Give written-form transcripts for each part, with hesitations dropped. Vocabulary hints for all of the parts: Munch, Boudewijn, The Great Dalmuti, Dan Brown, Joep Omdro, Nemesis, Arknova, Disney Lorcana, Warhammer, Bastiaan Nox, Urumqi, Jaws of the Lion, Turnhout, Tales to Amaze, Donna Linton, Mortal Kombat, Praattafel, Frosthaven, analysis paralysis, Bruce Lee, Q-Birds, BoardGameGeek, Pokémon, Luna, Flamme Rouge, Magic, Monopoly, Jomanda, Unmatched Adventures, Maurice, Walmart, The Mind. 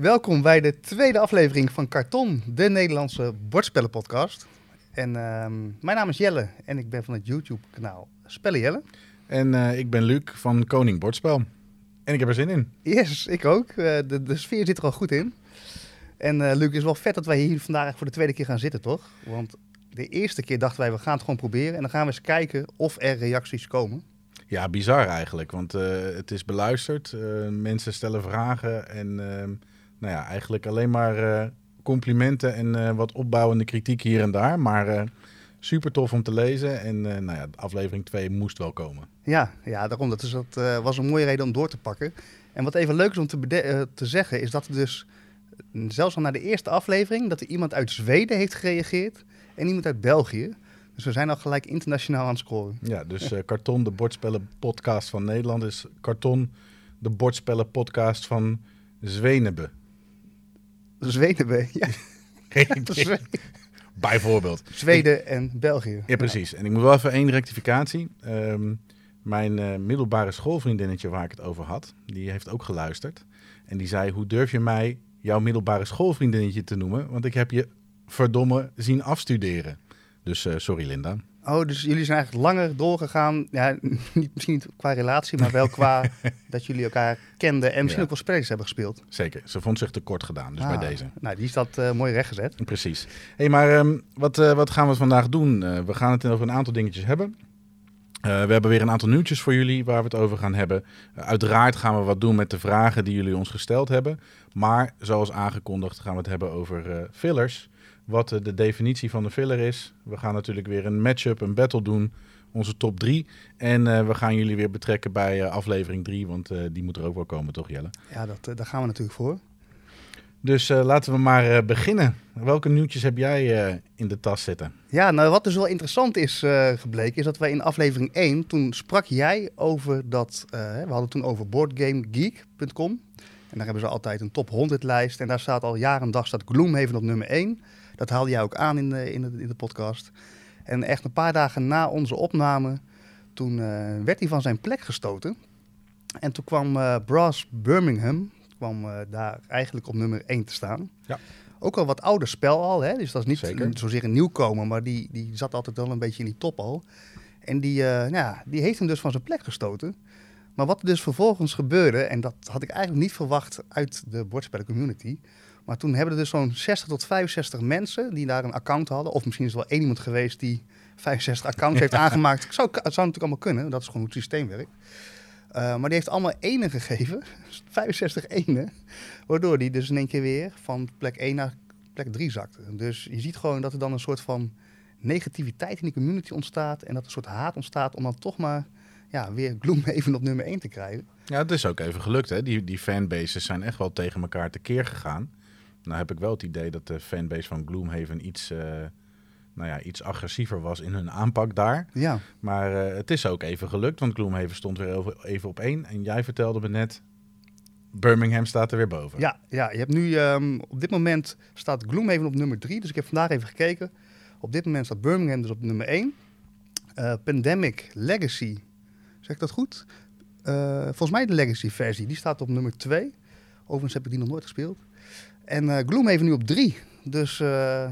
Welkom bij de tweede aflevering van Karton, de Nederlandse bordspellenpodcast. En mijn naam is Jelle en ik ben van het YouTube-kanaal Spellen Jelle. En ik ben Luc van Koning Bordspel. En ik heb er zin in. Yes, ik ook. De sfeer zit er al goed in. En Luc, het is wel vet dat wij hier vandaag voor de tweede keer gaan zitten, toch? Want de eerste keer dachten wij, we gaan het gewoon proberen. En dan gaan we eens kijken of er reacties komen. Ja, bizar eigenlijk. Want het is beluisterd. Mensen stellen vragen. En eigenlijk alleen maar complimenten en wat opbouwende kritiek hier en daar. Maar super tof om te lezen. En aflevering 2 moest wel komen. Ja, daarom. Dat was een mooie reden om door te pakken. En wat even leuk is om te zeggen, is dat er dus zelfs al na de eerste aflevering, dat er iemand uit Zweden heeft gereageerd en iemand uit België. Dus we zijn al gelijk internationaal aan het scoren. Ja, dus Karton, de bordspellenpodcast van Nederland, is Karton, de bordspellenpodcast van Zwenebe. Zwenebe, ja. Bijvoorbeeld. Zweden en België. Ja, precies. En ik moet wel even één rectificatie. Mijn middelbare schoolvriendinnetje waar ik het over had, die heeft ook geluisterd. En die zei, hoe durf je mij jouw middelbare schoolvriendinnetje te noemen? Want ik heb je verdomme zien afstuderen. Dus sorry Linda. Oh, dus jullie zijn eigenlijk langer doorgegaan. Ja, misschien niet qua relatie, maar wel qua dat jullie elkaar kenden. En misschien ook wel spelletjes hebben gespeeld. Zeker, ze vond zich tekort gedaan, dus bij deze. Nou, die is dat mooi rechtgezet. Precies. Hey, maar wat gaan we vandaag doen? We gaan het over een aantal dingetjes hebben. We hebben weer een aantal nieuwtjes voor jullie waar we het over gaan hebben. Uiteraard gaan we wat doen met de vragen die jullie ons gesteld hebben. Maar zoals aangekondigd gaan we het hebben over fillers. Wat de definitie van de filler is. We gaan natuurlijk weer een match-up, een battle doen. Onze top 3. En we gaan jullie weer betrekken bij aflevering 3. Want die moet er ook wel komen, toch Jelle? Ja, daar gaan we natuurlijk voor. Dus laten we maar beginnen. Welke nieuwtjes heb jij in de tas zitten? Ja, nou wat dus wel interessant is gebleken, is dat wij in aflevering 1, toen sprak jij over dat, we hadden toen over BoardGameGeek.com. En daar hebben ze altijd een top 100 lijst. En daar staat al jaar en dag staat Gloomhaven op nummer 1. Dat haalde jij ook aan in de podcast. En echt een paar dagen na onze opname, toen werd hij van zijn plek gestoten. En toen kwam Brass Birmingham daar eigenlijk op nummer 1 te staan. Ja. Ook al wat ouder spel al, hè? Dus dat is niet zozeer een nieuwkomer, maar die zat altijd wel een beetje in die top al. En die heeft hem dus van zijn plek gestoten. Maar wat er dus vervolgens gebeurde, en dat had ik eigenlijk niet verwacht uit de bordspellencommunity, maar toen hebben er dus zo'n 60 tot 65 mensen die daar een account hadden, of misschien is er wel één iemand geweest die 65 accounts heeft aangemaakt. Het zou natuurlijk allemaal kunnen, dat is gewoon hoe het systeem werkt. Maar die heeft allemaal enen gegeven, 65 enen, waardoor die dus in één keer weer van plek 1 naar plek 3 zakte. Dus je ziet gewoon dat er dan een soort van negativiteit in de community ontstaat en dat een soort haat ontstaat om dan toch maar weer Gloomhaven op nummer 1 te krijgen. Ja, het is ook even gelukt, hè? Die fanbases zijn echt wel tegen elkaar tekeer gegaan. Nou heb ik wel het idee dat de fanbase van Gloomhaven iets agressiever was in hun aanpak daar. Ja. Maar het is ook even gelukt, want Gloomhaven stond weer even op 1. En jij vertelde me net, Birmingham staat er weer boven. Ja, je hebt nu op dit moment staat Gloomhaven op nummer 3. Dus ik heb vandaag even gekeken. Op dit moment staat Birmingham dus op nummer 1. Pandemic Legacy, zeg ik dat goed? Volgens mij de Legacy versie, die staat op nummer 2. Overigens heb ik die nog nooit gespeeld. En Gloomhaven nu op 3. Dus er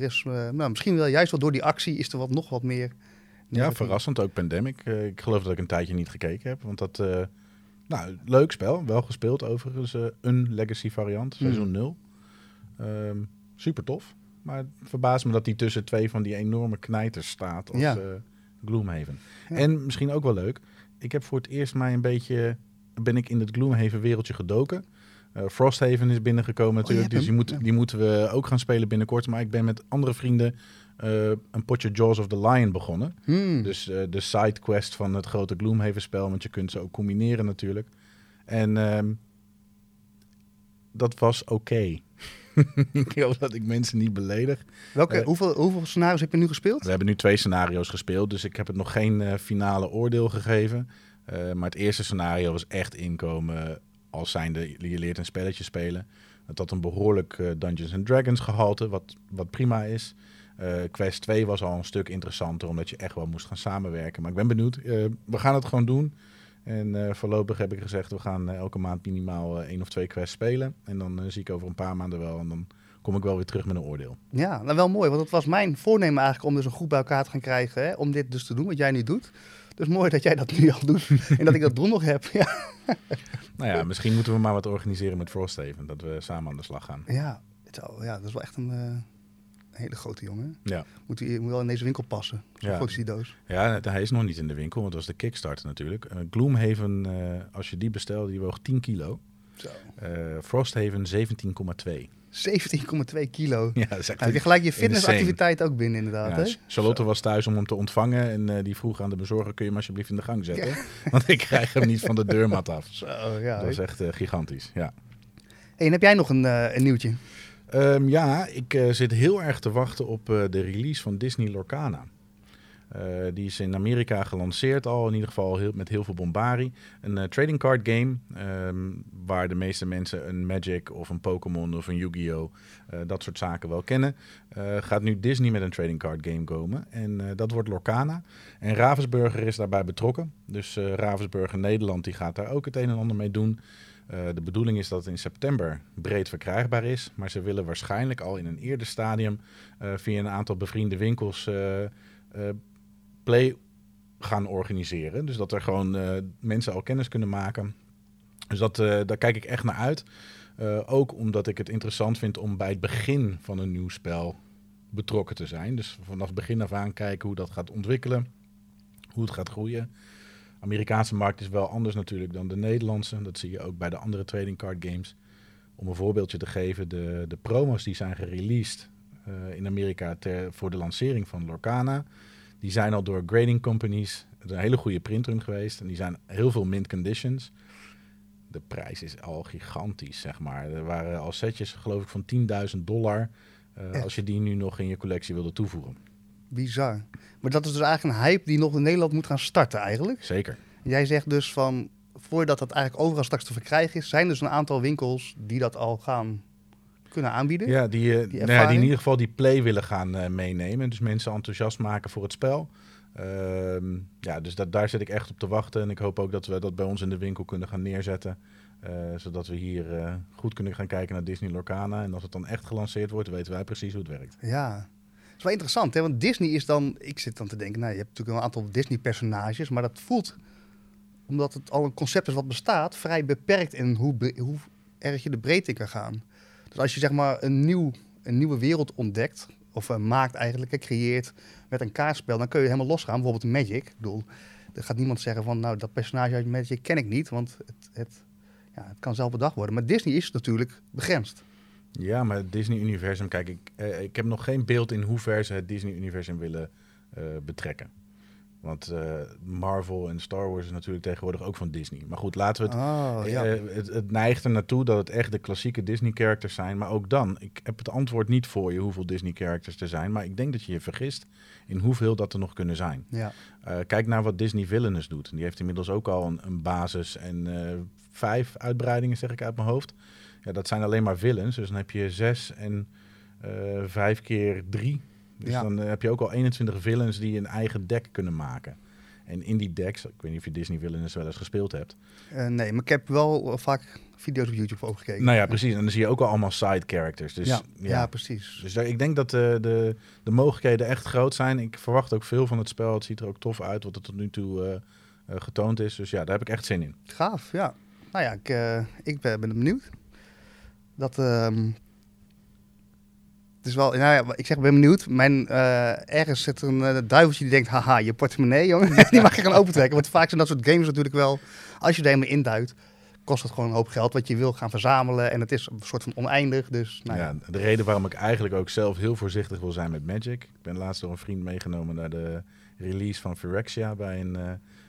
is misschien wel juist wel door die actie is er nog wat meer. Ja, verrassend ook Pandemic. Ik geloof dat ik een tijdje niet gekeken heb. Want dat, leuk spel. Wel gespeeld overigens. Een legacy variant, seizoen 0. Super tof. Maar het verbaast me dat die tussen twee van die enorme knijters staat als Gloomhaven. Ja. En misschien ook wel leuk. Ik heb voor het eerst mij ben ik in het Gloomhaven wereldje gedoken. Frosthaven is binnengekomen natuurlijk, dus die moeten we ook gaan spelen binnenkort. Maar ik ben met andere vrienden een potje Jaws of the Lion begonnen. Dus de sidequest van het grote Gloomhaven spel, want je kunt ze ook combineren natuurlijk. En dat was oké. Ik hoop dat ik mensen niet beledig. Hoeveel scenario's heb je nu gespeeld? We hebben nu 2 scenario's gespeeld, dus ik heb het nog geen finale oordeel gegeven. Maar het eerste scenario was echt inkomen. Als zijnde, je leert een spelletje spelen. Het had een behoorlijk Dungeons & Dragons gehalte, wat prima is. Quest 2 was al een stuk interessanter, omdat je echt wel moest gaan samenwerken. Maar ik ben benieuwd. We gaan het gewoon doen. En voorlopig heb ik gezegd, we gaan elke maand minimaal 1 of 2 quests spelen. En dan zie ik over een paar maanden wel en dan kom ik wel weer terug met een oordeel. Ja, nou wel mooi, want dat was mijn voornemen eigenlijk om dus een groep bij elkaar te gaan krijgen. Hè, om dit dus te doen, wat jij nu doet. Dus mooi dat jij dat nu al doet en dat ik dat doel nog heb. Ja. Nou ja, misschien moeten we maar wat organiseren met Frosthaven, dat we samen aan de slag gaan. Ja, dat is wel echt een... hele grote jongen. Ja. Moet wel in deze winkel passen. Zo groot is die doos. Ja, hij is nog niet in de winkel, want dat was de Kickstarter natuurlijk. Gloomhaven, als je die bestelde, die woog 10 kilo. Zo. Frosthaven 17,2. 17,2 kilo. Ja, dat is echt gelijk je fitnessactiviteit ook binnen inderdaad. Ja, hè? Charlotte was thuis om hem te ontvangen en die vroeg aan de bezorger, kun je hem alsjeblieft in de gang zetten? Ja. Want ik krijg hem niet van de deurmat af. Zo, ja, dat is echt gigantisch. Ja. Hey, en heb jij nog een nieuwtje? Ik zit heel erg te wachten op de release van Disney Lorcana. Die is in Amerika gelanceerd in ieder geval met heel veel bombarie. Een trading card game waar de meeste mensen een Magic of een Pokémon of een Yu-Gi-Oh! Dat soort zaken wel kennen. Gaat nu Disney met een trading card game komen en dat wordt Lorcana. En Ravensburger is daarbij betrokken. Dus Ravensburger Nederland die gaat daar ook het een en ander mee doen. De bedoeling is dat het in september breed verkrijgbaar is. Maar ze willen waarschijnlijk al in een eerder stadium via een aantal bevriende winkels play gaan organiseren. Dus dat er gewoon mensen al kennis kunnen maken. Dus daar kijk ik echt naar uit. Ook omdat ik het interessant vind om bij het begin van een nieuw spel betrokken te zijn. Dus vanaf begin af aan kijken hoe dat gaat ontwikkelen. Hoe het gaat groeien. De Amerikaanse markt is wel anders natuurlijk dan de Nederlandse. Dat zie je ook bij de andere trading card games. Om een voorbeeldje te geven, de promo's die zijn gereleased in Amerika voor de lancering van Lorcana. Die zijn al door grading companies, het is een hele goede printrun geweest. En die zijn heel veel mint conditions. De prijs is al gigantisch, zeg maar. Er waren al setjes, geloof ik, van $10.000 als je die nu nog in je collectie wilde toevoegen. Bizar. Maar dat is dus eigenlijk een hype die nog in Nederland moet gaan starten eigenlijk. Zeker. Jij zegt dus van, voordat dat eigenlijk overal straks te verkrijgen is, zijn dus een aantal winkels die dat al gaan kunnen aanbieden. Ja, die in ieder geval die play willen gaan meenemen. Dus mensen enthousiast maken voor het spel. Dus daar zit ik echt op te wachten. En ik hoop ook dat we dat bij ons in de winkel kunnen gaan neerzetten. Zodat we hier goed kunnen gaan kijken naar Disney Lorcana. En als het dan echt gelanceerd wordt, weten wij precies hoe het werkt. Ja. Het is wel interessant, hè? Want Disney is dan... Ik zit dan te denken, je hebt natuurlijk een aantal Disney-personages... maar dat voelt, omdat het al een concept is wat bestaat... vrij beperkt in hoe erg je de breedte kan gaan. Dus als je zeg maar een nieuwe wereld ontdekt... of maakt eigenlijk, creëert met een kaartspel... dan kun je helemaal losgaan, bijvoorbeeld Magic. Ik bedoel, er gaat niemand zeggen van... nou, dat personage uit Magic ken ik niet, want het kan zelf bedacht worden. Maar Disney is natuurlijk begrensd. Ja, maar het Disney-universum... Kijk, ik heb nog geen beeld in hoever ze het Disney-universum willen betrekken. Want Marvel en Star Wars is natuurlijk tegenwoordig ook van Disney. Maar goed, laten we het... Het neigt er naartoe dat het echt de klassieke Disney-characters zijn. Maar ook dan, ik heb het antwoord niet voor je hoeveel Disney-characters er zijn. Maar ik denk dat je je vergist in hoeveel dat er nog kunnen zijn. Ja. Kijk naar wat Disney Villainous doet. Die heeft inmiddels ook al een basis en 5 uitbreidingen, zeg ik uit mijn hoofd. Ja, dat zijn alleen maar villains, dus dan heb je 6 en 5 keer 3. Dus dan heb je ook al 21 villains die een eigen deck kunnen maken. En in die decks, ik weet niet of je Disney Villainous wel eens gespeeld hebt. Nee, maar ik heb wel vaak video's op YouTube ook gekeken. Nou ja, precies. En dan zie je ook al allemaal side characters. Dus, ja, precies. Dus ik denk dat de mogelijkheden echt groot zijn. Ik verwacht ook veel van het spel. Het ziet er ook tof uit wat er tot nu toe getoond is. Dus ja, daar heb ik echt zin in. Gaaf, ja. Nou ja, ik ben benieuwd. Het is wel, ik zeg, ben benieuwd. Ergens zit een duiveltje die denkt, haha, je portemonnee, jongen, die mag je gaan opentrekken. Want vaak zijn dat soort games natuurlijk wel, als je er helemaal induikt, kost het gewoon een hoop geld wat je wil gaan verzamelen. En het is een soort van oneindig. Dus, de reden waarom ik eigenlijk ook zelf heel voorzichtig wil zijn met Magic. Ik ben laatst door een vriend meegenomen naar de release van Phyrexia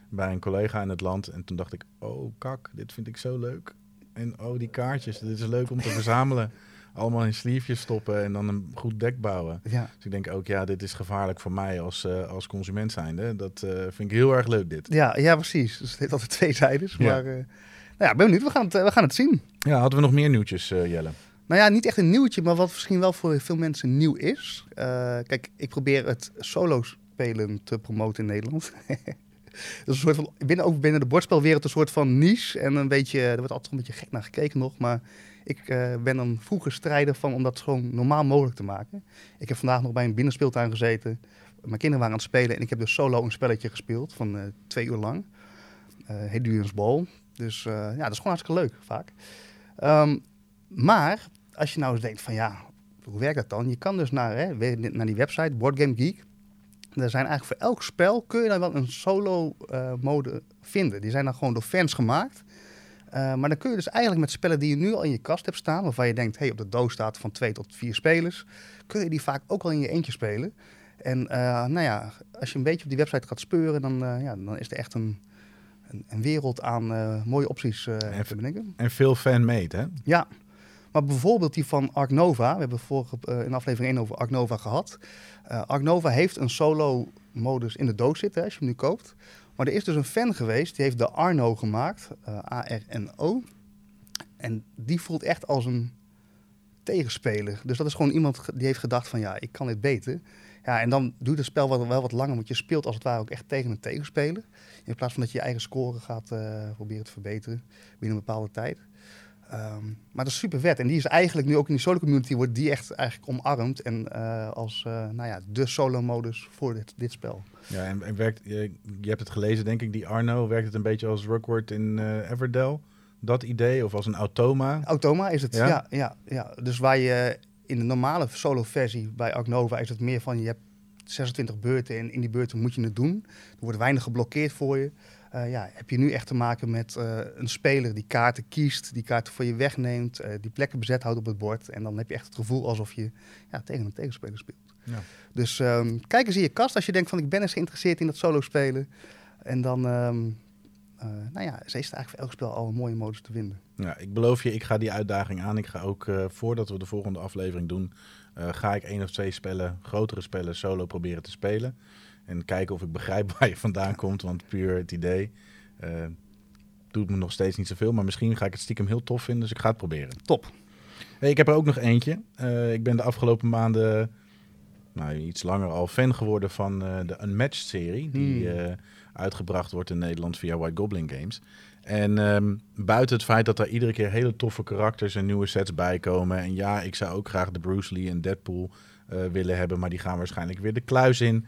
bij een collega in het land. En toen dacht ik, oh kak, dit vind ik zo leuk. En die kaartjes, dit is leuk om te verzamelen. Allemaal in sleevejes stoppen en dan een goed deck bouwen. Ja. Dus ik denk ook, dit is gevaarlijk voor mij als consument zijnde. Dat vind ik heel erg leuk, dit. Ja, precies. Dus het heeft altijd twee zijdes. Ja. Maar ben benieuwd, we gaan het zien. Ja, hadden we nog meer nieuwtjes, Jelle? Nou ja, niet echt een nieuwtje, maar wat misschien wel voor veel mensen nieuw is. Kijk, ik probeer het solo spelen te promoten in Nederland. is een soort van, binnen de bordspelwereld een soort van niche. En een beetje, er wordt altijd een beetje gek naar gekeken nog. Maar ik ben dan vroeger strijder van om dat gewoon normaal mogelijk te maken. Ik heb vandaag nog bij een binnenspeeltuin gezeten. Mijn kinderen waren aan het spelen en ik heb dus solo een spelletje gespeeld van 2 uur lang. Heet Durensbal. Dus ja, dat is gewoon hartstikke leuk vaak. Maar als je nou eens denkt van ja, hoe werkt dat dan? Je kan dus naar die website BoardGameGeek. Er zijn eigenlijk voor elk spel kun je dan wel een solo mode vinden. Die zijn dan gewoon door fans gemaakt. Maar dan kun je dus eigenlijk met spellen die je nu al in je kast hebt staan, waarvan je denkt, hey, op de doos staat van 2 tot 4 spelers, kun je die vaak ook al in je eentje spelen. En nou ja, als je een beetje op die website gaat speuren, dan is er echt een wereld aan mooie opties te bedenken. En veel fan-made, hè? Ja, maar bijvoorbeeld die van Arknova. We hebben vorige in aflevering 1 over Arknova gehad. Arknova heeft een solo-modus in de doos zitten, hè, als je hem nu koopt. Maar er is dus een fan geweest, die heeft de Arno gemaakt, A-R-N-O. En die voelt echt als een tegenspeler. Dus dat is gewoon iemand die heeft gedacht van, ja, ik kan dit beter. Ja, en dan duurt het spel wel wat langer, want je speelt als het ware ook echt tegen een tegenspeler. In plaats van dat je je eigen score gaat proberen te verbeteren binnen een bepaalde tijd. Maar dat is super vet. En die is eigenlijk nu ook in die solo-community wordt die echt eigenlijk omarmd. En als de solo-modus voor dit spel. Ja, en werkt, je hebt het gelezen, denk ik, die Arno. Werkt het een beetje als Rookworst in Everdell? Dat idee? Of als een Automa? Automa is het, ja. Dus waar je in de normale solo-versie bij Arknova is het meer van je hebt 26 beurten en in die beurten moet je het doen. Er wordt weinig geblokkeerd voor je. Heb je nu echt te maken met een speler die kaarten kiest, die kaarten voor je wegneemt, die plekken bezet houdt op het bord. En dan heb je echt het gevoel alsof je tegen een tegenspeler speelt. Ja. Dus kijk eens in je kast als je denkt van ik ben eens geïnteresseerd in dat solo spelen. En dan is eigenlijk voor elk spel al een mooie modus te vinden. Ja, ik beloof je, ik ga die uitdaging aan. Ik ga ook, voordat we de volgende aflevering doen, ga ik 1 of 2 spellen, grotere spellen, solo proberen te spelen. En kijken of ik begrijp waar je vandaan komt, want puur het idee doet me nog steeds niet zoveel. Maar misschien ga ik het stiekem heel tof vinden, dus ik ga het proberen. Top. Hey, ik heb er ook nog eentje. Ik ben de afgelopen maanden, iets langer al, fan geworden van de Unmatched-serie. Die uitgebracht wordt in Nederland via White Goblin Games. En buiten het feit dat daar iedere keer hele toffe karakters en nieuwe sets bij komen. En ja, ik zou ook graag de Bruce Lee en Deadpool willen hebben. Maar die gaan waarschijnlijk weer de kluis in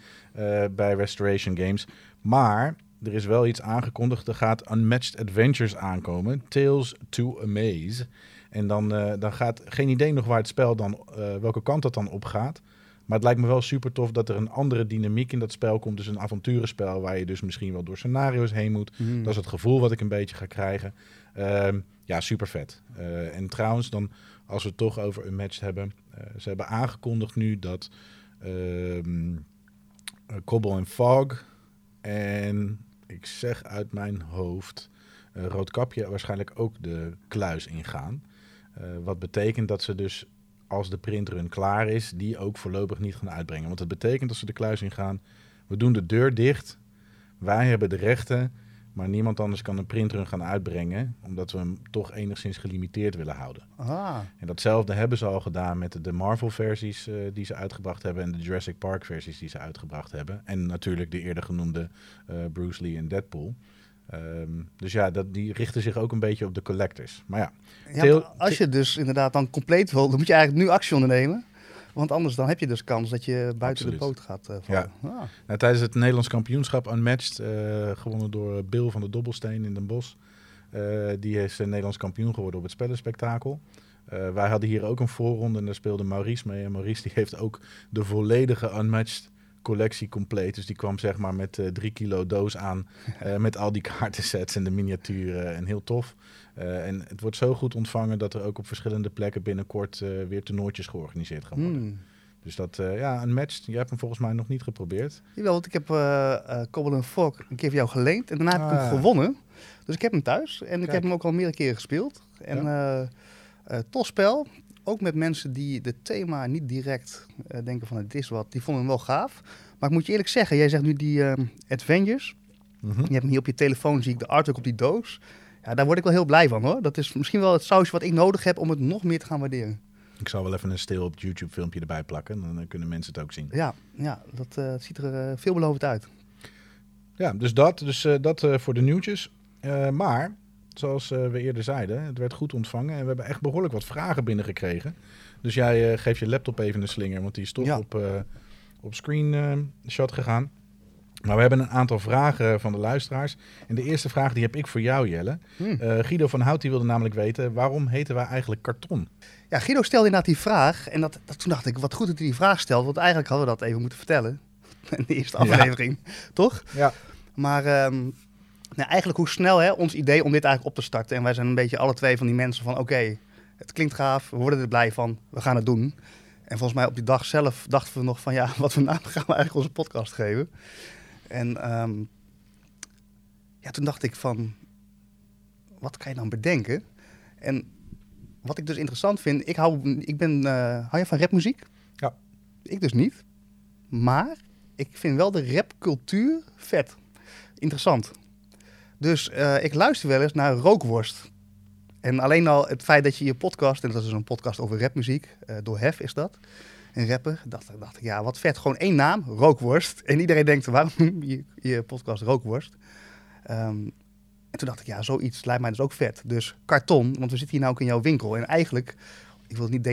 bij Restoration Games. Maar er is wel iets aangekondigd. Er gaat Unmatched Adventures aankomen. Tales to Amaze. En dan gaat geen idee nog waar het spel dan, welke kant dat dan op gaat. Maar het lijkt me wel super tof dat er een andere dynamiek in dat spel komt. Dus een avonturenspel waar je dus misschien wel door scenario's heen moet. Mm. Dat is het gevoel wat ik een beetje ga krijgen. Super vet. En trouwens, dan als we het toch over Unmatched hebben. Ze hebben aangekondigd nu dat Cobble and Fog en ik zeg uit mijn hoofd Roodkapje waarschijnlijk ook de kluis ingaan. Wat betekent dat ze dus als de printrun klaar is, die ook voorlopig niet gaan uitbrengen. Want dat betekent dat ze de kluis ingaan. We doen de deur dicht. Wij hebben de rechten. Maar niemand anders kan een printrun gaan uitbrengen. Omdat we hem toch enigszins gelimiteerd willen houden. Aha. En datzelfde hebben ze al gedaan met de Marvel-versies die ze uitgebracht hebben. En de Jurassic Park-versies die ze uitgebracht hebben. En natuurlijk de eerder genoemde Bruce Lee en Deadpool. Die richten zich ook een beetje op de collectors. Maar ja. Maar als je dus inderdaad dan compleet wil, dan moet je eigenlijk nu actie ondernemen. Want anders dan heb je dus kans dat je buiten de boot gaat vallen. Ja. Ah. Nou, tijdens het Nederlands kampioenschap Unmatched, gewonnen door Bill van de Dobbelsteen in Den Bosch. Die is Nederlands kampioen geworden op het spellenspectakel. Wij hadden hier ook een voorronde en daar speelde Maurice mee. En Maurice die heeft ook de volledige Unmatched collectie compleet. Dus die kwam zeg maar met 3 kilo doos aan. Met al die kaartensets en de miniaturen. En heel tof. En het wordt zo goed ontvangen dat er ook op verschillende plekken binnenkort weer toernooitjes georganiseerd gaan worden. Mm. Dus dat, Unmatched. Je hebt hem volgens mij nog niet geprobeerd. Jawel, want ik heb Cobble and Fog een keer voor jou geleend. En daarna heb ik hem gewonnen. Dus ik heb hem thuis. En ik heb hem ook al meerdere keren gespeeld. En tof spel. Ook met mensen die het thema niet direct denken van het is wat. Die vonden hem wel gaaf. Maar ik moet je eerlijk zeggen, jij zegt nu die Adventures. Mm-hmm. Je hebt hem hier op je telefoon, zie ik de artwork op die doos. Ja, daar word ik wel heel blij van hoor. Dat is misschien wel het sausje wat ik nodig heb om het nog meer te gaan waarderen. Ik zal wel even een stil op YouTube filmpje erbij plakken. Dan kunnen mensen het ook zien. Ja, dat ziet er veelbelovend uit. Ja, dus dat. Dus dat voor de nieuwtjes. Maar, zoals we eerder zeiden, het werd goed ontvangen. En we hebben echt behoorlijk wat vragen binnengekregen. Dus jij geeft je laptop even een slinger, want die is toch op screenshot gegaan. Maar we hebben een aantal vragen van de luisteraars. En de eerste vraag die heb ik voor jou, Jelle. Guido van Hout die wilde namelijk weten, waarom heten wij eigenlijk Karton? Ja, Guido stelde inderdaad die vraag. En toen dacht ik, wat goed dat hij die vraag stelt. Want eigenlijk hadden we dat even moeten vertellen. In de eerste aflevering, toch? Ja. Maar nou, eigenlijk hoe snel ons idee om dit eigenlijk op te starten. En wij zijn een beetje alle twee van die mensen van, oké, het klinkt gaaf. We worden er blij van. We gaan het doen. En volgens mij op die dag zelf dachten we nog van, ja, wat voor naam gaan we eigenlijk onze podcast geven? En toen dacht ik van, wat kan je dan bedenken? En wat ik dus interessant vind, hou je van rapmuziek? Ja. Ik dus niet. Maar ik vind wel de rapcultuur vet. Interessant. Dus ik luister wel eens naar Rookworst. En alleen al het feit dat je je podcast, en dat is een podcast over rapmuziek, door Hef is dat. Een rapper, dacht ik, ja, wat vet. Gewoon één naam, Rookworst. En iedereen denkt, waarom noem je podcast Rookworst? En toen dacht ik, ja, zoiets lijkt mij dus ook vet. Dus Karton, want we zitten hier nou ook in jouw winkel. En eigenlijk, ik wil het niet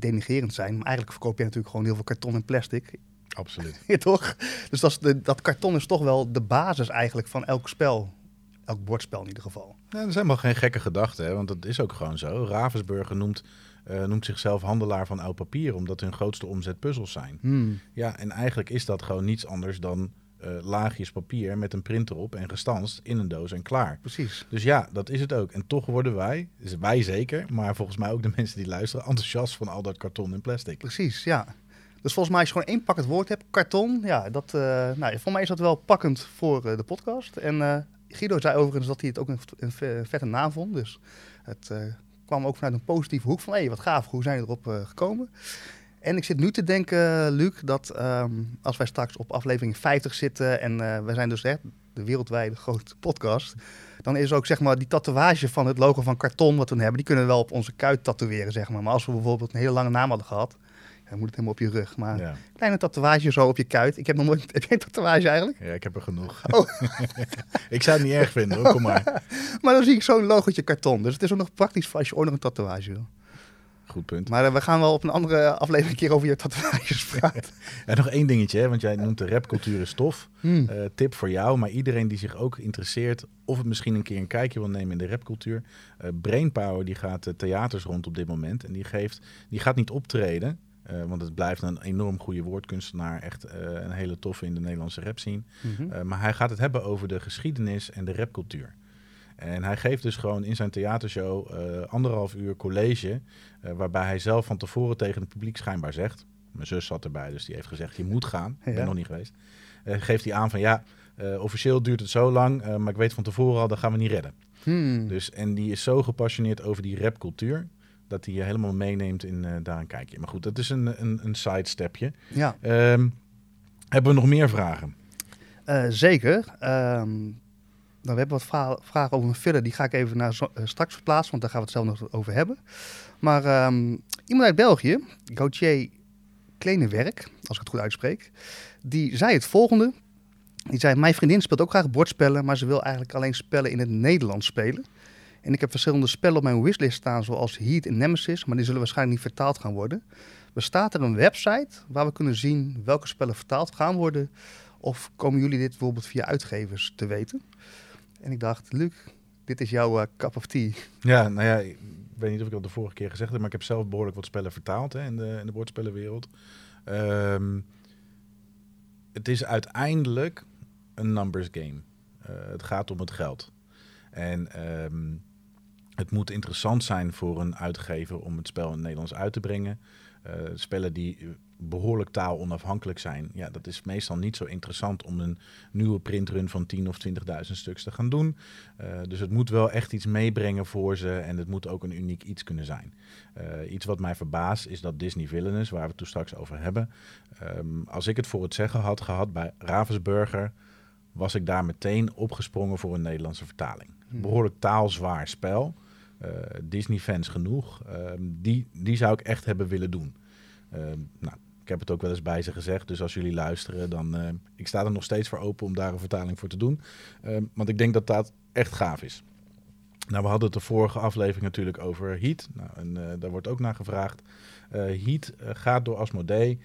denigrerend zijn, maar eigenlijk verkoop je natuurlijk gewoon heel veel karton en plastic. Absoluut. Ja, toch? Dus dat karton is toch wel de basis eigenlijk van elk spel. Elk bordspel in ieder geval. Ja, dat zijn wel geen gekke gedachten, hè? Want dat is ook gewoon zo. Ravensburger noemt zichzelf handelaar van oud papier, omdat hun grootste omzet puzzels zijn. Ja, en eigenlijk is dat gewoon niets anders dan laagjes papier met een print erop en gestanst in een doos en klaar. Precies. Dus ja, dat is het ook. En toch worden wij zeker, maar volgens mij ook de mensen die luisteren, enthousiast van al dat karton en plastic. Precies, ja. Dus volgens mij als je gewoon één pak het woord hebt, karton, ja, dat, voor mij is dat wel pakkend voor de podcast. En Guido zei overigens dat hij het ook een vette naam vond, dus het... kwam ook vanuit een positieve hoek van, wat gaaf, hoe zijn we erop gekomen? En ik zit nu te denken, Luc, dat als wij straks op aflevering 50 zitten en wij zijn dus de wereldwijde grote podcast, dan is ook zeg maar die tatoeage van het logo van Karton wat we hebben, die kunnen we wel op onze kuit tatoeëren, zeg maar. Maar als we bijvoorbeeld een hele lange naam hadden gehad, dan moet het helemaal op je rug. Maar Kleine tatoeage zo op je kuit. Ik heb nog nooit... Heb jij een tatoeage eigenlijk? Ja, ik heb er genoeg. Oh. Ik zou het niet erg vinden, hoor. Kom maar. Maar dan zie ik zo'n logotje karton. Dus het is ook nog praktisch voor als je ook nog een tatoeage wil. Goed punt. Maar we gaan wel op een andere aflevering een keer over je tatoeages praten. En nog één dingetje, hè, want jij noemt de rapcultuur is tof. Tip voor jou, maar iedereen die zich ook interesseert of het misschien een keer een kijkje wil nemen in de rapcultuur. Brainpower die gaat theaters rond op dit moment. En die gaat niet optreden. Want het blijft een enorm goede woordkunstenaar. Echt een hele toffe in de Nederlandse rap scene. Maar hij gaat het hebben over de geschiedenis en de rapcultuur. En hij geeft dus gewoon in zijn theatershow 1,5 uur college. Waarbij hij zelf van tevoren tegen het publiek schijnbaar zegt. Mijn zus zat erbij, dus die heeft gezegd, je moet gaan. Ik ben nog niet geweest. Geeft hij aan van officieel duurt het zo lang. Maar ik weet van tevoren al, dat gaan we niet redden. Dus, en die is zo gepassioneerd over die rapcultuur. Dat hij je helemaal meeneemt in daar een kijkje. Maar goed, dat is een sidestepje. Ja. Hebben we nog meer vragen? Zeker. Dan hebben we wat vragen over een filler. Die ga ik even naar straks verplaatsen, want daar gaan we het zelf nog over hebben. Maar iemand uit België, Gauthier Klenewerk, als ik het goed uitspreek, die zei het volgende. Die zei, mijn vriendin speelt ook graag bordspellen, maar ze wil eigenlijk alleen spellen in het Nederlands spelen. En ik heb verschillende spellen op mijn wishlist staan, zoals Heat en Nemesis, maar die zullen waarschijnlijk niet vertaald gaan worden. Bestaat er een website waar we kunnen zien welke spellen vertaald gaan worden? Of komen jullie dit bijvoorbeeld via uitgevers te weten? En ik dacht, Luc, dit is jouw cup of tea. Ja, nou ja, ik weet niet of ik dat de vorige keer gezegd heb, maar ik heb zelf behoorlijk wat spellen vertaald in de woordspellenwereld. Het is uiteindelijk een numbers game. Het gaat om het geld. En het moet interessant zijn voor een uitgever om het spel in het Nederlands uit te brengen. Spellen die behoorlijk taalonafhankelijk zijn. Ja, dat is meestal niet zo interessant om een nieuwe printrun van 10.000 of 20.000 stuks te gaan doen. Dus het moet wel echt iets meebrengen voor ze. En het moet ook een uniek iets kunnen zijn. Iets wat mij verbaast is dat Disney Villainous, waar we het toen straks over hebben. Als ik het voor het zeggen had gehad bij Ravensburger, was ik daar meteen opgesprongen voor een Nederlandse vertaling. Behoorlijk taalzwaar spel. Disney-fans genoeg. Die zou ik echt hebben willen doen. Nou, Ik heb het ook wel eens bij ze gezegd. Dus als jullie luisteren, dan... ik sta er nog steeds voor open om daar een vertaling voor te doen. Want ik denk dat dat echt gaaf is. Nou, we hadden het de vorige aflevering natuurlijk over Heat. Nou, en daar wordt ook naar gevraagd. Heat gaat door Asmodee,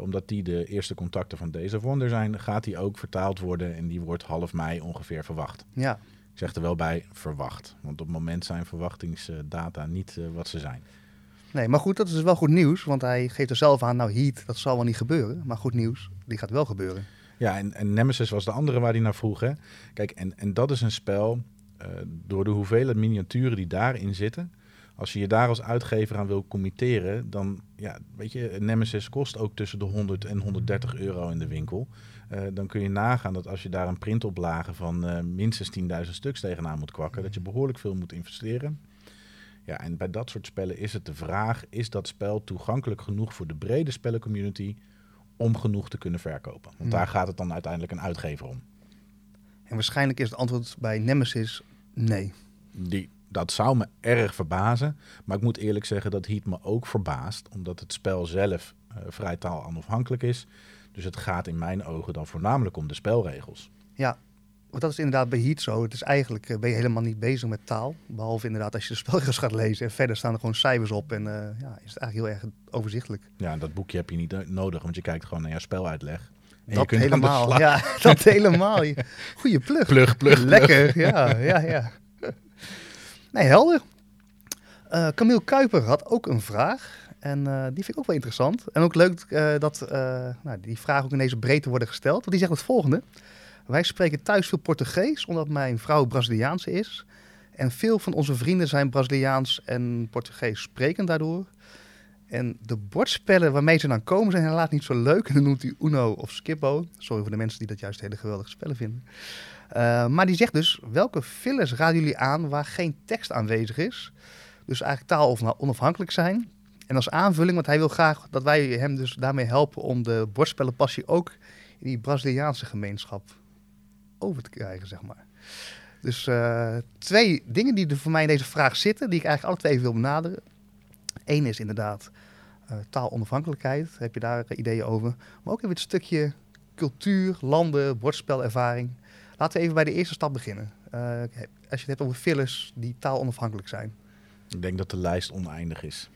omdat die de eerste contacten van Days of Wonder zijn, gaat die ook vertaald worden en die wordt half mei ongeveer verwacht. Ja. Ik zeg er wel bij verwacht, want op het moment zijn verwachtingsdata niet wat ze zijn. Nee, maar goed, dat is dus wel goed nieuws, want hij geeft er zelf aan, nou Heat, dat zal wel niet gebeuren, maar goed nieuws, die gaat wel gebeuren. Ja, en Nemesis was de andere waar hij naar vroeg, hè. Kijk, en dat is een spel, door de hoeveelheid miniaturen die daarin zitten, als je je daar als uitgever aan wil committeren, dan, ja, weet je, Nemesis kost ook tussen de 100 en 130 euro in de winkel. Dan kun je nagaan dat als je daar een printoplage van minstens 10.000 stuks tegenaan moet kwakken, dat je behoorlijk veel moet investeren. Ja, en bij dat soort spellen is het de vraag, is dat spel toegankelijk genoeg voor de brede spellencommunity om genoeg te kunnen verkopen? Want daar gaat het dan uiteindelijk een uitgever om. En waarschijnlijk is het antwoord bij Nemesis nee. Dat zou me erg verbazen, maar ik moet eerlijk zeggen dat Heat me ook verbaast, omdat het spel zelf vrij taal onafhankelijk is. Dus het gaat in mijn ogen dan voornamelijk om de spelregels. Ja, want dat is inderdaad bij Heat zo. Het is eigenlijk, ben je helemaal niet bezig met taal, behalve inderdaad als je de spelregels gaat lezen. En verder staan er gewoon cijfers op en ja, is het eigenlijk heel erg overzichtelijk. Ja, en dat boekje heb je niet nodig, want je kijkt gewoon naar je speluitleg. En dat je kunt helemaal, ja, dat helemaal. Goeie plug. Lekker, ja. Nee, helder. Camille Kuiper had ook een vraag. En die vind ik ook wel interessant. En ook leuk dat die vragen ook in deze breedte worden gesteld. Want die zegt het volgende. Wij spreken thuis veel Portugees, omdat mijn vrouw Braziliaanse is. En veel van onze vrienden zijn Braziliaans en Portugees sprekend daardoor. En de bordspellen waarmee ze dan komen zijn helaas niet zo leuk. En dan noemt hij Uno of Skippo. Sorry voor de mensen die dat juist hele geweldige spellen vinden. Maar die zegt dus, welke fillers raden jullie aan waar geen tekst aanwezig is? Dus eigenlijk taal onafhankelijk zijn. En als aanvulling, want hij wil graag dat wij hem dus daarmee helpen om de bordspellenpassie ook in die Braziliaanse gemeenschap over te krijgen, zeg maar. Dus twee dingen die er voor mij in deze vraag zitten, die ik eigenlijk alle twee even wil benaderen. Eén is inderdaad taalonafhankelijkheid, heb je daar ideeën over. Maar ook even het stukje cultuur, landen, bordspelervaring. Laten we even bij de eerste stap beginnen. Als je het hebt over fillers die taalonafhankelijk zijn. Ik denk dat de lijst oneindig is.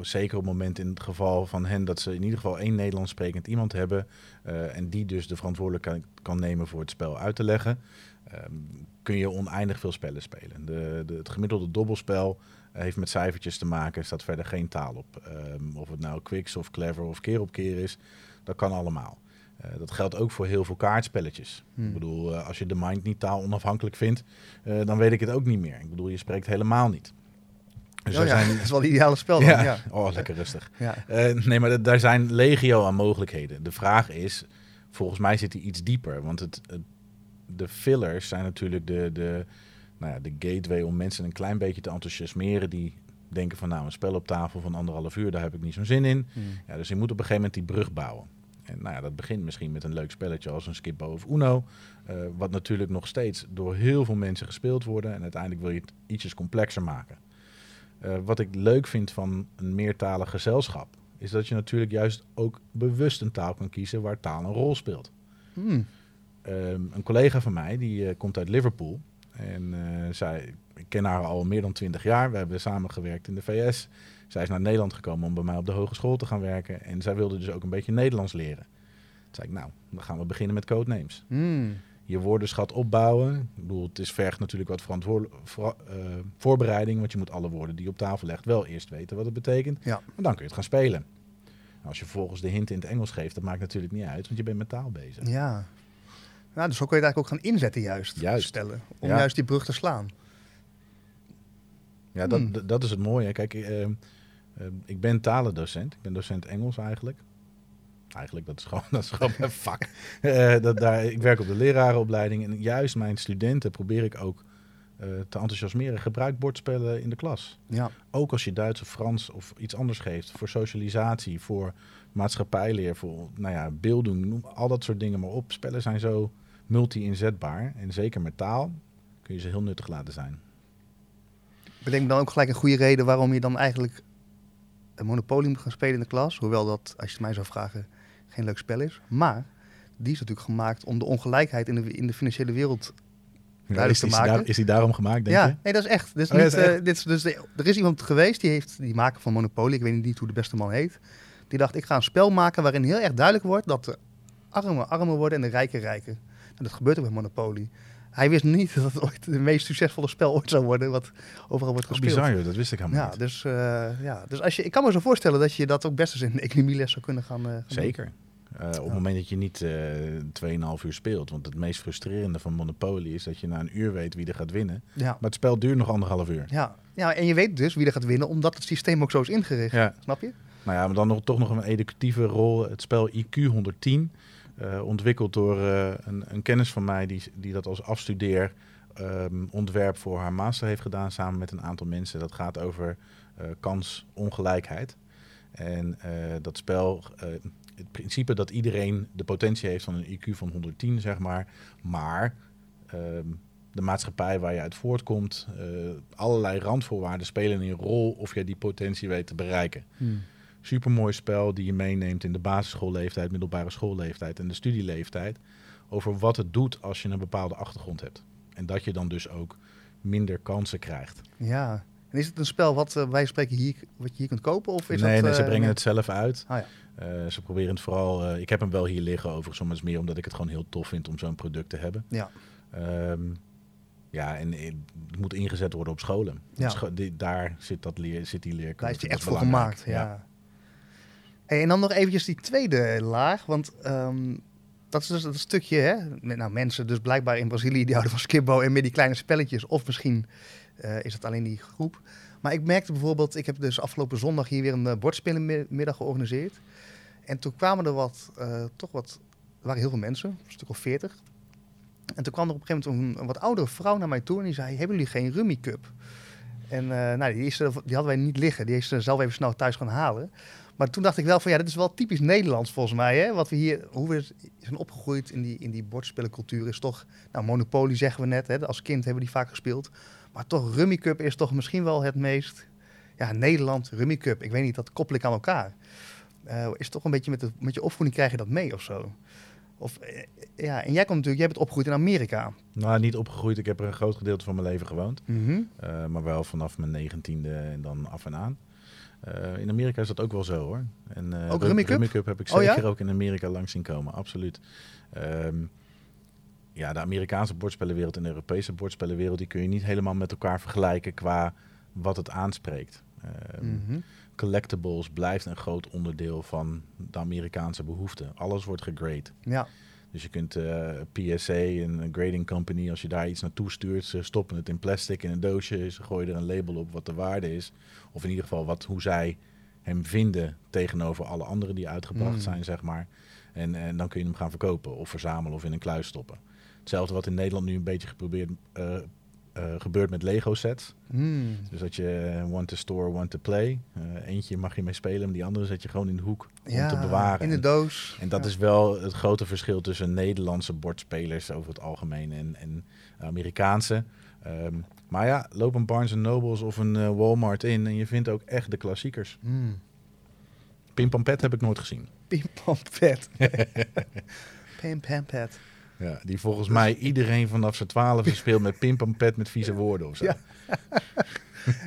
Zeker op het moment in het geval van hen dat ze in ieder geval één Nederlands sprekend iemand hebben. En die dus de verantwoordelijkheid kan nemen voor het spel uit te leggen. Kun je oneindig veel spellen spelen. Het gemiddelde dobbelspel heeft met cijfertjes te maken. Er staat verder geen taal op. Of het nou Quicks of Clever of Keer op Keer is. Dat kan allemaal. Dat geldt ook voor heel veel kaartspelletjes. Ik bedoel, als je de mind niet taal onafhankelijk vindt, dan weet ik het ook niet meer. Ik bedoel, je spreekt helemaal niet. Dus dat is wel het ideale spel dan. Ja. Oh, lekker rustig. Ja. Nee, maar daar zijn legio aan mogelijkheden. De vraag is, volgens mij zit die iets dieper. Want de fillers zijn natuurlijk de gateway om mensen een klein beetje te enthousiasmeren die denken van, nou, een spel op tafel van 1,5 uur, daar heb ik niet zo'n zin in. Ja, dus je moet op een gegeven moment die brug bouwen. En dat begint misschien met een leuk spelletje als een Skippo of Uno. Wat natuurlijk nog steeds door heel veel mensen gespeeld worden. En uiteindelijk wil je het ietsjes complexer maken. Wat ik leuk vind van een meertalig gezelschap, is dat je natuurlijk juist ook bewust een taal kan kiezen waar taal een rol speelt. Een collega van mij, die komt uit Liverpool. En ik ken haar al meer dan 20 jaar. We hebben samengewerkt in de VS. Zij is naar Nederland gekomen om bij mij op de hogeschool te gaan werken. En zij wilde dus ook een beetje Nederlands leren. Toen zei ik, nou, dan gaan we beginnen met codenames. Je woordenschat opbouwen. Ik bedoel, het vergt natuurlijk wat voorbereiding. Want je moet alle woorden die je op tafel legt wel eerst weten wat het betekent. Ja. Maar dan kun je het gaan spelen. Nou, als je volgens de hint in het Engels geeft, dat maakt natuurlijk niet uit. Want je bent met taal bezig. Ja. Nou, dus zo kun je het eigenlijk ook gaan inzetten juist. Stellen, om juist die brug te slaan. Ja, dat is het mooie. Kijk, ik ben talendocent. Ik ben docent Engels eigenlijk. Eigenlijk, dat is gewoon mijn vak. Ik werk op de lerarenopleiding. En juist mijn studenten probeer ik ook te enthousiasmeren. Gebruik bordspellen in de klas. Ja. Ook als je Duits of Frans of iets anders geeft. Voor socialisatie, voor maatschappijleer, voor beelddoen. Noem al dat soort dingen maar op. Spellen zijn zo multi-inzetbaar. En zeker met taal kun je ze heel nuttig laten zijn. Bedenk dan ook gelijk een goede reden waarom je dan eigenlijk Monopoly moet gaan spelen in de klas. Hoewel dat, als je het mij zou vragen, geen leuk spel is. Maar die is natuurlijk gemaakt om de ongelijkheid in de financiële wereld duidelijk te maken. Is die daarom gemaakt, denk je? Nee, dat is echt. Er is iemand geweest, die maker van Monopoly, ik weet niet hoe de beste man heet. Die dacht, ik ga een spel maken waarin heel erg duidelijk wordt dat de armen armer worden en de rijken rijker. En dat gebeurt ook bij Monopoly. Hij wist niet dat het ooit het meest succesvolle spel ooit zou worden, wat overal wordt gespeeld. Bizar, dat wist ik helemaal niet. Dus ik kan me zo voorstellen dat je dat ook best eens in de economieles zou kunnen gaan doen. Zeker. Op het moment dat je niet 2,5 uur speelt. Want het meest frustrerende van Monopoly is dat je na een uur weet wie er gaat winnen. Ja. Maar het spel duurt nog 1,5 uur. Ja, en je weet dus wie er gaat winnen, omdat het systeem ook zo is ingericht. Ja. Snap je? Nou ja, maar dan toch nog een educatieve rol. Het spel IQ 110, ontwikkeld door een kennis van mij die dat als afstudeer ontwerp voor haar master heeft gedaan samen met een aantal mensen. Dat gaat over kansongelijkheid. En dat spel, het principe dat iedereen de potentie heeft van een IQ van 110, zeg maar de maatschappij waar je uit voortkomt, allerlei randvoorwaarden spelen een rol of je die potentie weet te bereiken. Supermooi spel die je meeneemt in de basisschoolleeftijd, middelbare schoolleeftijd en de studieleeftijd over wat het doet als je een bepaalde achtergrond hebt. En dat je dan dus ook minder kansen krijgt. Ja, en is het een spel wat wij spreken hier, wat je hier kunt kopen? Of is nee, ze brengen het zelf uit. Ah, ja. Ze proberen het vooral, ik heb hem wel hier liggen overigens, maar het is meer omdat ik het gewoon heel tof vind om zo'n product te hebben. Ja. En het moet ingezet worden op scholen. Ja. Daar zit die leerkracht. Daar is die echt voor gemaakt, ja. Hey, en dan nog eventjes die tweede laag, want dat is dus dat stukje, hè? Mensen dus blijkbaar in Brazilië die houden van skibbo en meer die kleine spelletjes, of misschien is het alleen die groep. Maar ik merkte bijvoorbeeld, ik heb dus afgelopen zondag hier weer een bordspelenmiddag georganiseerd. En toen kwamen er er waren heel veel mensen, een stuk of 40. En toen kwam er op een gegeven moment een wat oudere vrouw naar mij toe en die zei, hebben jullie geen Rummikub? En die hadden wij niet liggen, die is zelf even snel thuis gaan halen. Maar toen dacht ik wel van, dit is wel typisch Nederlands volgens mij. Hè? Hoe we zijn opgegroeid in die bordspelencultuur is toch... Monopoly zeggen we net, hè? Als kind hebben we die vaak gespeeld. Maar toch, Rummikub is toch misschien wel het meest... Ja, Nederland, Rummikub, ik weet niet, dat koppel ik aan elkaar. Is toch een beetje met je opvoeding krijg je dat mee of zo? En jij bent opgegroeid in Amerika. Nou, niet opgegroeid, ik heb er een groot gedeelte van mijn leven gewoond. Mm-hmm. Maar wel vanaf mijn 19e en dan af en aan. In Amerika is dat ook wel zo, hoor. En, ook Rummikub heb ik zeker ook in Amerika langs zien komen, absoluut. De Amerikaanse bordspellenwereld en de Europese bordspellenwereld... die kun je niet helemaal met elkaar vergelijken qua wat het aanspreekt. Collectibles blijft een groot onderdeel van de Amerikaanse behoefte. Alles wordt gegrade. Ja. Dus je kunt PSA, een grading company, als je daar iets naartoe stuurt... ze stoppen het in plastic in een doosje, ze gooien er een label op wat de waarde is. Of in ieder geval hoe zij hem vinden tegenover alle anderen die uitgebracht zijn, zeg maar. En dan kun je hem gaan verkopen of verzamelen of in een kluis stoppen. Hetzelfde wat in Nederland nu een beetje gebeurt met Lego sets. Dus dat je one to store, one to play. Eentje mag je mee spelen, maar die andere zet je gewoon in de hoek om te bewaren. In de doos. En dat is wel het grote verschil tussen Nederlandse bordspelers over het algemeen en Amerikaanse. Maar loop een Barnes & Nobles of een Walmart in en je vindt ook echt de klassiekers. Pim Pam Pet heb ik nooit gezien. Pim Pam Pet. Pim Pam Pet. Ja, die volgens mij iedereen vanaf zijn 12e speelt met Pim Pam Pet met vieze woorden of zo. Ja.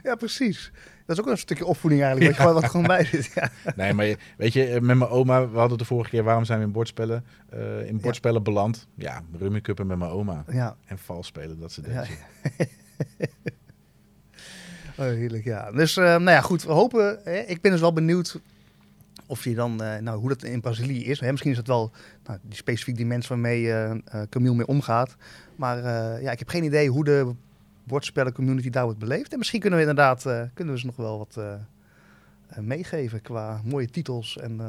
Ja, precies. Dat is ook een stukje opvoeding eigenlijk, weet je, wat gewoon bij zit. Ja. Nee, maar met mijn oma, we hadden de vorige keer, waarom zijn we in bordspellen beland? Ja, rummikuppen met mijn oma. Ja. En vals spelen, dat ze denken. Ja. Oh, heerlijk, ja. Dus, goed, we hopen, hè? Ik ben dus wel benieuwd... Of je dan, hoe dat in Brazilië is. Hè, misschien is het wel die specifiek die mensen waarmee Camille mee omgaat. Maar ik heb geen idee hoe de bordspellencommunity daar wordt beleefd. En misschien kunnen we inderdaad ze nog wel wat meegeven qua mooie titels. En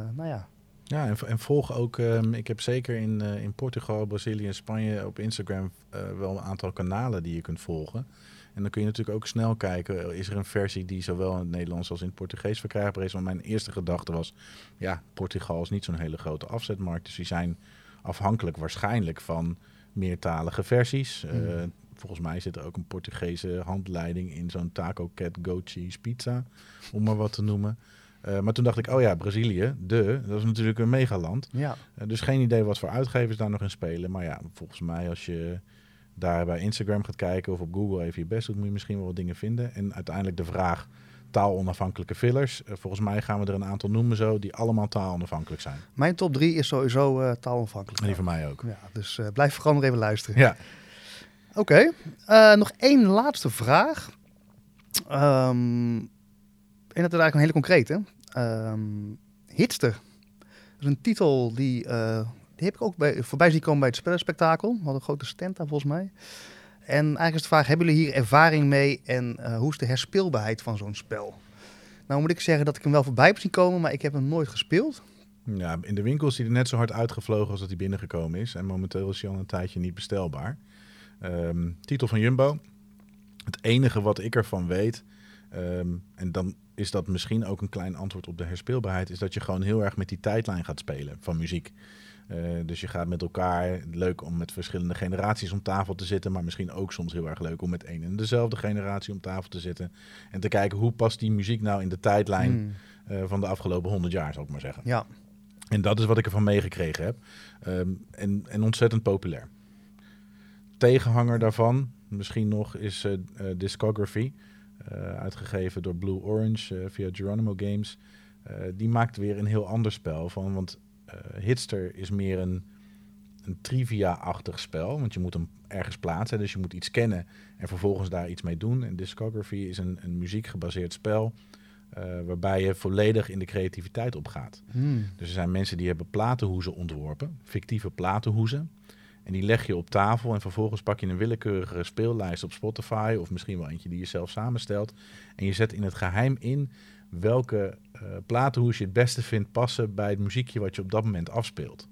Ja, en volg ook. Ik heb zeker in Portugal, Brazilië en Spanje op Instagram wel een aantal kanalen die je kunt volgen. En dan kun je natuurlijk ook snel kijken, is er een versie die zowel in het Nederlands als in het Portugees verkrijgbaar is? Want mijn eerste gedachte was, Portugal is niet zo'n hele grote afzetmarkt. Dus die zijn afhankelijk waarschijnlijk van meertalige versies. Volgens mij zit er ook een Portugese handleiding in zo'n taco, cat, goat cheese, pizza, om maar wat te noemen. Maar toen dacht ik, oh ja, Brazilië, dat is natuurlijk een megaland. Ja. Dus geen idee wat voor uitgevers daar nog in spelen. Maar ja, volgens mij als je daar bij Instagram gaat kijken of op Google even je best doet, moet je misschien wel wat dingen vinden. En uiteindelijk de vraag, taalonafhankelijke fillers. Volgens mij gaan we er een aantal noemen zo die allemaal taalonafhankelijk zijn. Mijn top 3 is sowieso taalonafhankelijk. En die van mij ook. Ja, dus blijf vooral nog even luisteren. Ja. Oké, nog één laatste vraag. En dat is eigenlijk een hele concrete. Hitster. Dat is een titel die heb ik ook voorbij zien komen bij het spellenspectakel. We hadden een grote stand daar volgens mij. En eigenlijk is de vraag, hebben jullie hier ervaring mee en hoe is de herspeelbaarheid van zo'n spel? Nou moet ik zeggen dat ik hem wel voorbij heb zien komen, maar ik heb hem nooit gespeeld. Ja, in de winkel is hij er net zo hard uitgevlogen als dat hij binnengekomen is. En momenteel is hij al een tijdje niet bestelbaar. Titel van Jumbo. Het enige wat ik ervan weet, en dan is dat misschien ook een klein antwoord op de herspeelbaarheid, is dat je gewoon heel erg met die tijdlijn gaat spelen van muziek. Dus je gaat met elkaar, leuk om met verschillende generaties om tafel te zitten, maar misschien ook soms heel erg leuk om met één en dezelfde generatie om tafel te zitten. En te kijken, hoe past die muziek nou in de tijdlijn van de afgelopen 100 jaar, zou ik maar zeggen. Ja. En dat is wat ik ervan meegekregen heb. En ontzettend populair. Tegenhanger daarvan, misschien nog, is Discography. Uitgegeven door Blue Orange via Geronimo Games. Die maakt weer een heel ander spel van, want Hitster is meer een trivia-achtig spel, want je moet hem ergens plaatsen, dus je moet iets kennen en vervolgens daar iets mee doen. En Discography is een muziekgebaseerd spel waarbij je volledig in de creativiteit opgaat. Dus er zijn mensen die hebben platenhoezen ontworpen, fictieve platenhoezen, en die leg je op tafel en vervolgens pak je een willekeurige speellijst op Spotify of misschien wel eentje die je zelf samenstelt en je zet in het geheim in welke platenhoes je het beste vindt passen bij het muziekje wat je op dat moment afspeelt.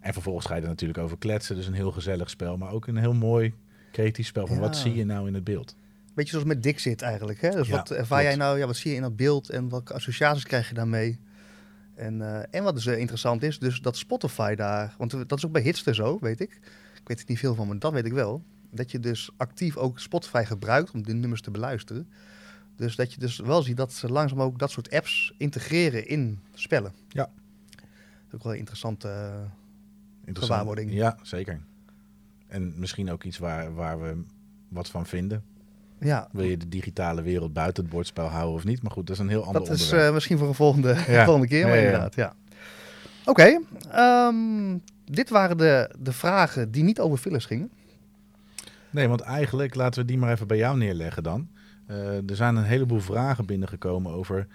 En vervolgens ga je er natuurlijk over kletsen. Dus een heel gezellig spel, maar ook een heel mooi creatief spel van wat zie je nou in het beeld. Beetje zoals met Dixit eigenlijk. Hè? Dus ja, wat ervaar jij nou, wat zie je in dat beeld en welke associaties krijg je daarmee? En wat dus interessant is, dus dat Spotify daar, want dat is ook bij Hitster zo, weet ik. Ik weet het niet veel van, maar dat weet ik wel. Dat je dus actief ook Spotify gebruikt om de nummers te beluisteren. Dus dat je dus wel ziet dat ze langzaam ook dat soort apps integreren in spellen. Ja. Dat is ook wel een interessante gewaarwording. Ja, zeker. En misschien ook iets waar we wat van vinden. Ja. Wil je de digitale wereld buiten het bordspel houden of niet? Maar goed, dat is een heel ander onderwerp. Dat is misschien voor een volgende keer, maar inderdaad. Ja. Oké, dit waren de vragen die niet over fillers gingen. Nee, want eigenlijk laten we die maar even bij jou neerleggen dan. Er zijn een heleboel vragen binnengekomen over,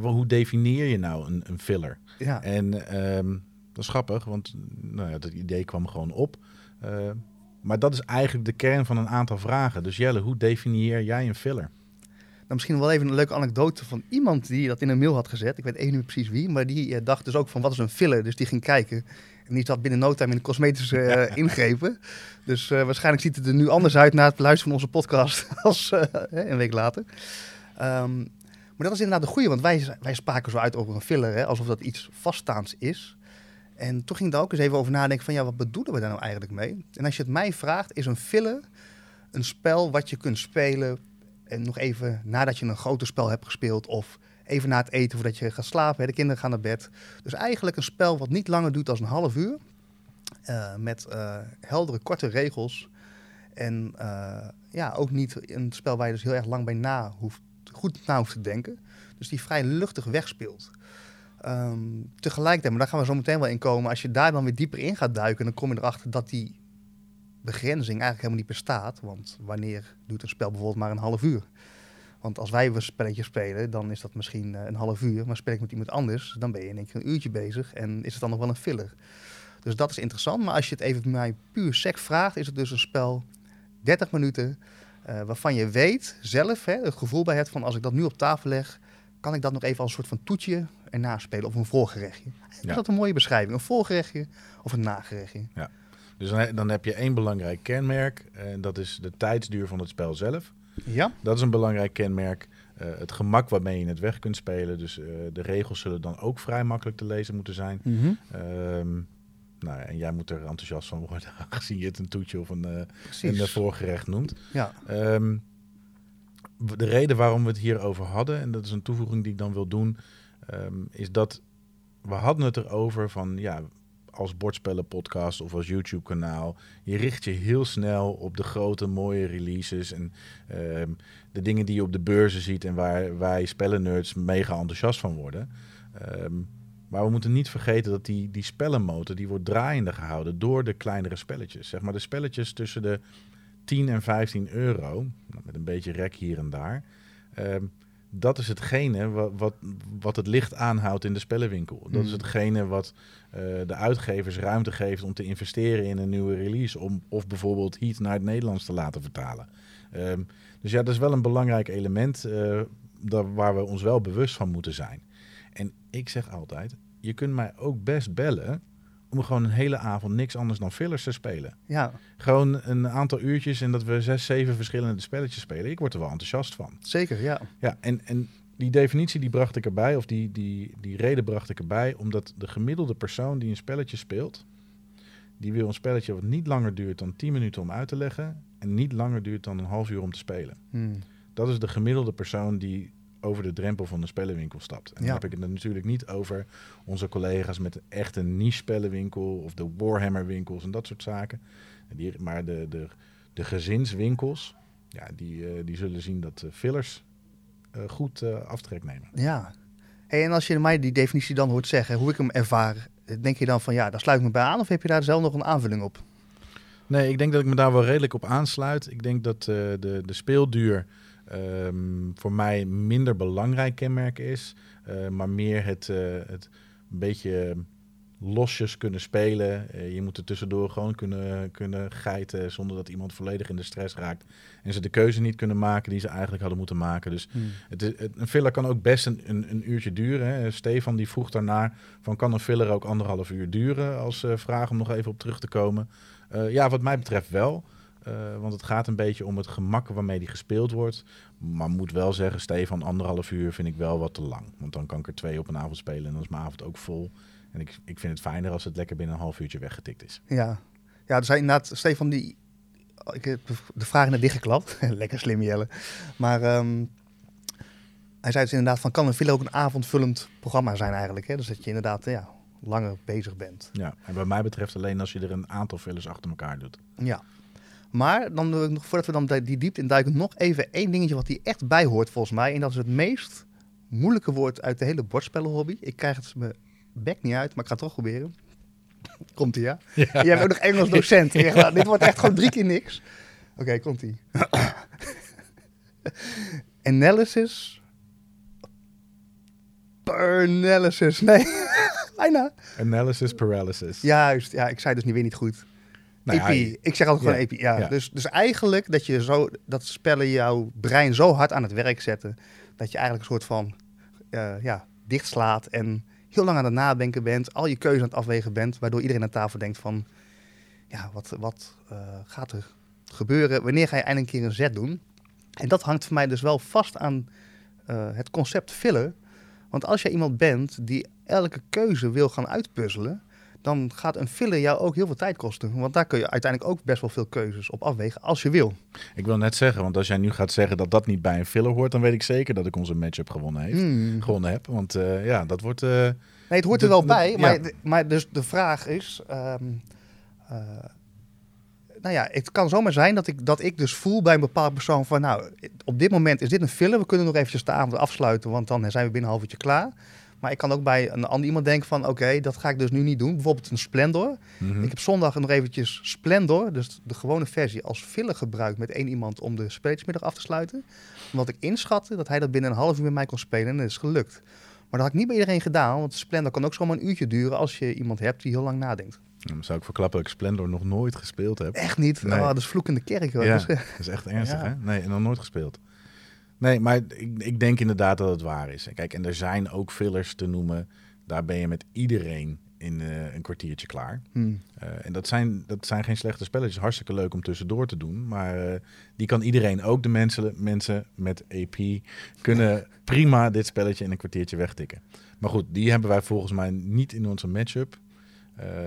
hoe definieer je nou een filler? Ja. En dat is grappig, want dat idee kwam gewoon op. Maar dat is eigenlijk de kern van een aantal vragen. Dus Jelle, hoe definieer jij een filler? Nou, misschien wel even een leuke anekdote van iemand die dat in een mail had gezet. Ik weet even niet precies wie, maar die dacht dus ook van, wat is een filler? Dus die ging kijken. En die zat binnen no time in de cosmetische ingrepen. Dus waarschijnlijk ziet het er nu anders uit na het luisteren van onze podcast als een week later. Maar dat is inderdaad de goede, want wij spraken zo uit over een filler, hè, alsof dat iets vaststaands is. En toen ging ik daar ook eens even over nadenken van, wat bedoelen we daar nou eigenlijk mee? En als je het mij vraagt, is een filler een spel wat je kunt spelen en nog even nadat je een groter spel hebt gespeeld of even na het eten voordat je gaat slapen, hè, de kinderen gaan naar bed. Dus eigenlijk een spel wat niet langer duurt dan een half uur. Met heldere, korte regels. En ook niet een spel waar je dus heel erg lang bij goed na hoeft te denken. Dus die vrij luchtig wegspeelt. Tegelijkertijd, maar daar gaan we zo meteen wel in komen. Als je daar dan weer dieper in gaat duiken, dan kom je erachter dat die begrenzing eigenlijk helemaal niet bestaat. Want wanneer duurt een spel bijvoorbeeld maar een half uur? Want als wij een spelletje spelen, dan is dat misschien een half uur. Maar speel ik met iemand anders, dan ben je in één keer een uurtje bezig. En is het dan nog wel een filler? Dus dat is interessant. Maar als je het even bij mij puur sec vraagt, is het dus een spel 30 minuten... waarvan je weet zelf, het gevoel bij hebt van, als ik dat nu op tafel leg, kan ik dat nog even als een soort van toetje erna spelen of een voorgerechtje. Is dat een mooie beschrijving? Een voorgerechtje of een nagerechtje? Ja. Dus dan heb je één belangrijk kenmerk. En dat is de tijdsduur van het spel zelf. Ja. Dat is een belangrijk kenmerk. Het gemak waarmee je het weg kunt spelen. Dus de regels zullen dan ook vrij makkelijk te lezen moeten zijn. Mm-hmm. En jij moet er enthousiast van worden, aangezien je het een toetje of een voorgerecht noemt. Ja. De reden waarom we het hierover hadden, en dat is een toevoeging die ik dan wil doen, is dat we hadden het erover van ja, als bordspellenpodcast of als YouTube kanaal, je richt je heel snel op de grote mooie releases en de dingen die je op de beurzen ziet en waar wij spellennerds mega enthousiast van worden. Maar we moeten niet vergeten dat die spellenmotor die wordt draaiende gehouden door de kleinere spelletjes. Zeg maar de spelletjes tussen de 10 en 15 euro, met een beetje rek hier en daar. Dat is hetgene wat het licht aanhoudt in de spellenwinkel. Dat is hetgene wat de uitgevers ruimte geeft om te investeren in een nieuwe release. Of bijvoorbeeld Heat naar het Nederlands te laten vertalen. Dus ja, dat is wel een belangrijk element waar we ons wel bewust van moeten zijn. En ik zeg altijd, je kunt mij ook best bellen om gewoon een hele avond niks anders dan fillers te spelen. Ja. Gewoon een aantal uurtjes en dat we 6, 7 verschillende spelletjes spelen. Ik word er wel enthousiast van. Zeker, ja. Ja, en die definitie die bracht ik erbij, of die reden bracht ik erbij, omdat de gemiddelde persoon die een spelletje speelt, die wil een spelletje wat niet langer duurt dan 10 minuten om uit te leggen en niet langer duurt dan een half uur om te spelen. Hmm. Dat is de gemiddelde persoon die over de drempel van de spellenwinkel stapt. En dan heb ik het natuurlijk niet over onze collega's met echt een niche spellenwinkel of de Warhammer winkels en dat soort zaken. Maar de gezinswinkels, ja, die zullen zien dat fillers goed aftrek nemen. Ja, hey, en als je mij die definitie dan hoort zeggen, hoe ik hem ervaar, denk je dan van ja, daar sluit ik me bij aan of heb je daar zelf nog een aanvulling op? Nee, ik denk dat ik me daar wel redelijk op aansluit. Ik denk dat de speelduur voor mij minder belangrijk kenmerk is, maar meer het een beetje losjes kunnen spelen. Je moet er tussendoor gewoon kunnen geiten zonder dat iemand volledig in de stress raakt en ze de keuze niet kunnen maken die ze eigenlijk hadden moeten maken. Dus een filler kan ook best een uurtje duren. Hè. Stefan die vroeg daarna van kan een filler ook 1,5 uur duren als vraag om nog even op terug te komen. Ja, wat mij betreft wel. Want het gaat een beetje om het gemak waarmee die gespeeld wordt. Maar moet wel zeggen, Stefan, 1,5 uur vind ik wel wat te lang. Want dan kan ik er 2 op een avond spelen en dan is mijn avond ook vol. En ik vind het fijner als het lekker binnen een half uurtje weggetikt is. Ja, dus inderdaad, Stefan, ik heb de vragen naar dichtgeklapt. Lekker slim, Jelle. Maar hij zei dus inderdaad van, kan een filler ook een avondvullend programma zijn eigenlijk? Hè? Dus dat je inderdaad langer bezig bent. Ja, en wat mij betreft alleen als je er een aantal fillers achter elkaar doet. Ja. Maar dan, voordat we dan die diepte in duiken, nog even één dingetje wat hier echt bij hoort volgens mij. En dat is het meest moeilijke woord uit de hele bordspellenhobby. Ik krijg het mijn bek niet uit, maar ik ga het toch proberen. Komt-ie, ja? Ja. Jij bent ook nog Engels docent. Ja. Echt, dit wordt echt gewoon 3 keer niks. Oké, komt-ie. Analysis. Nee, bijna. Analysis paralysis. Juist, ja, ik zei dus weer niet goed. Nou ja, ik zeg altijd gewoon epi. Ja. Dus eigenlijk dat je zo dat spellen jouw brein zo hard aan het werk zetten dat je eigenlijk een soort van dichtslaat en heel lang aan het nadenken bent, al je keuze aan het afwegen bent, waardoor iedereen aan tafel denkt van ja, wat gaat er gebeuren? Wanneer ga je eindelijk een keer een zet doen? En dat hangt voor mij dus wel vast aan het concept filler. Want als jij iemand bent die elke keuze wil gaan uitpuzzelen, dan gaat een filler jou ook heel veel tijd kosten. Want daar kun je uiteindelijk ook best wel veel keuzes op afwegen als je wil. Ik wil net zeggen, want als jij nu gaat zeggen dat dat niet bij een filler hoort, dan weet ik zeker dat ik onze matchup gewonnen heb. Want dat wordt... Nee, het hoort er wel bij. Ja. Maar dus de vraag is... het kan zomaar zijn dat ik dus voel bij een bepaald persoon van... Nou, op dit moment is dit een filler. We kunnen nog eventjes de avond afsluiten, want dan zijn we binnen een half uurtje klaar. Maar ik kan ook bij een ander iemand denken van... Oké, dat ga ik dus nu niet doen. Bijvoorbeeld een Splendor. Mm-hmm. Ik heb zondag nog eventjes Splendor, dus de gewone versie, als filler gebruikt met 1 iemand om de spelletjesmiddag af te sluiten. Omdat ik inschatte dat hij dat binnen een half uur met mij kon spelen en dat is gelukt. Maar dat had ik niet bij iedereen gedaan, want Splendor kan ook zomaar een uurtje duren als je iemand hebt die heel lang nadenkt. Dan zou ik verklappen dat ik Splendor nog nooit gespeeld heb. Echt niet? Nee. Oh, dat is vloek in de kerk, hoor. Ja, dat is echt ernstig, hè? Nee, en nog nooit gespeeld. Nee, maar ik denk inderdaad dat het waar is. Kijk, en er zijn ook fillers te noemen. Daar ben je met iedereen in een kwartiertje klaar. En dat zijn geen slechte spelletjes. Hartstikke leuk om tussendoor te doen. Maar die kan iedereen, ook de mensen met AP... kunnen prima dit spelletje in een kwartiertje wegtikken. Maar goed, die hebben wij volgens mij niet in onze matchup.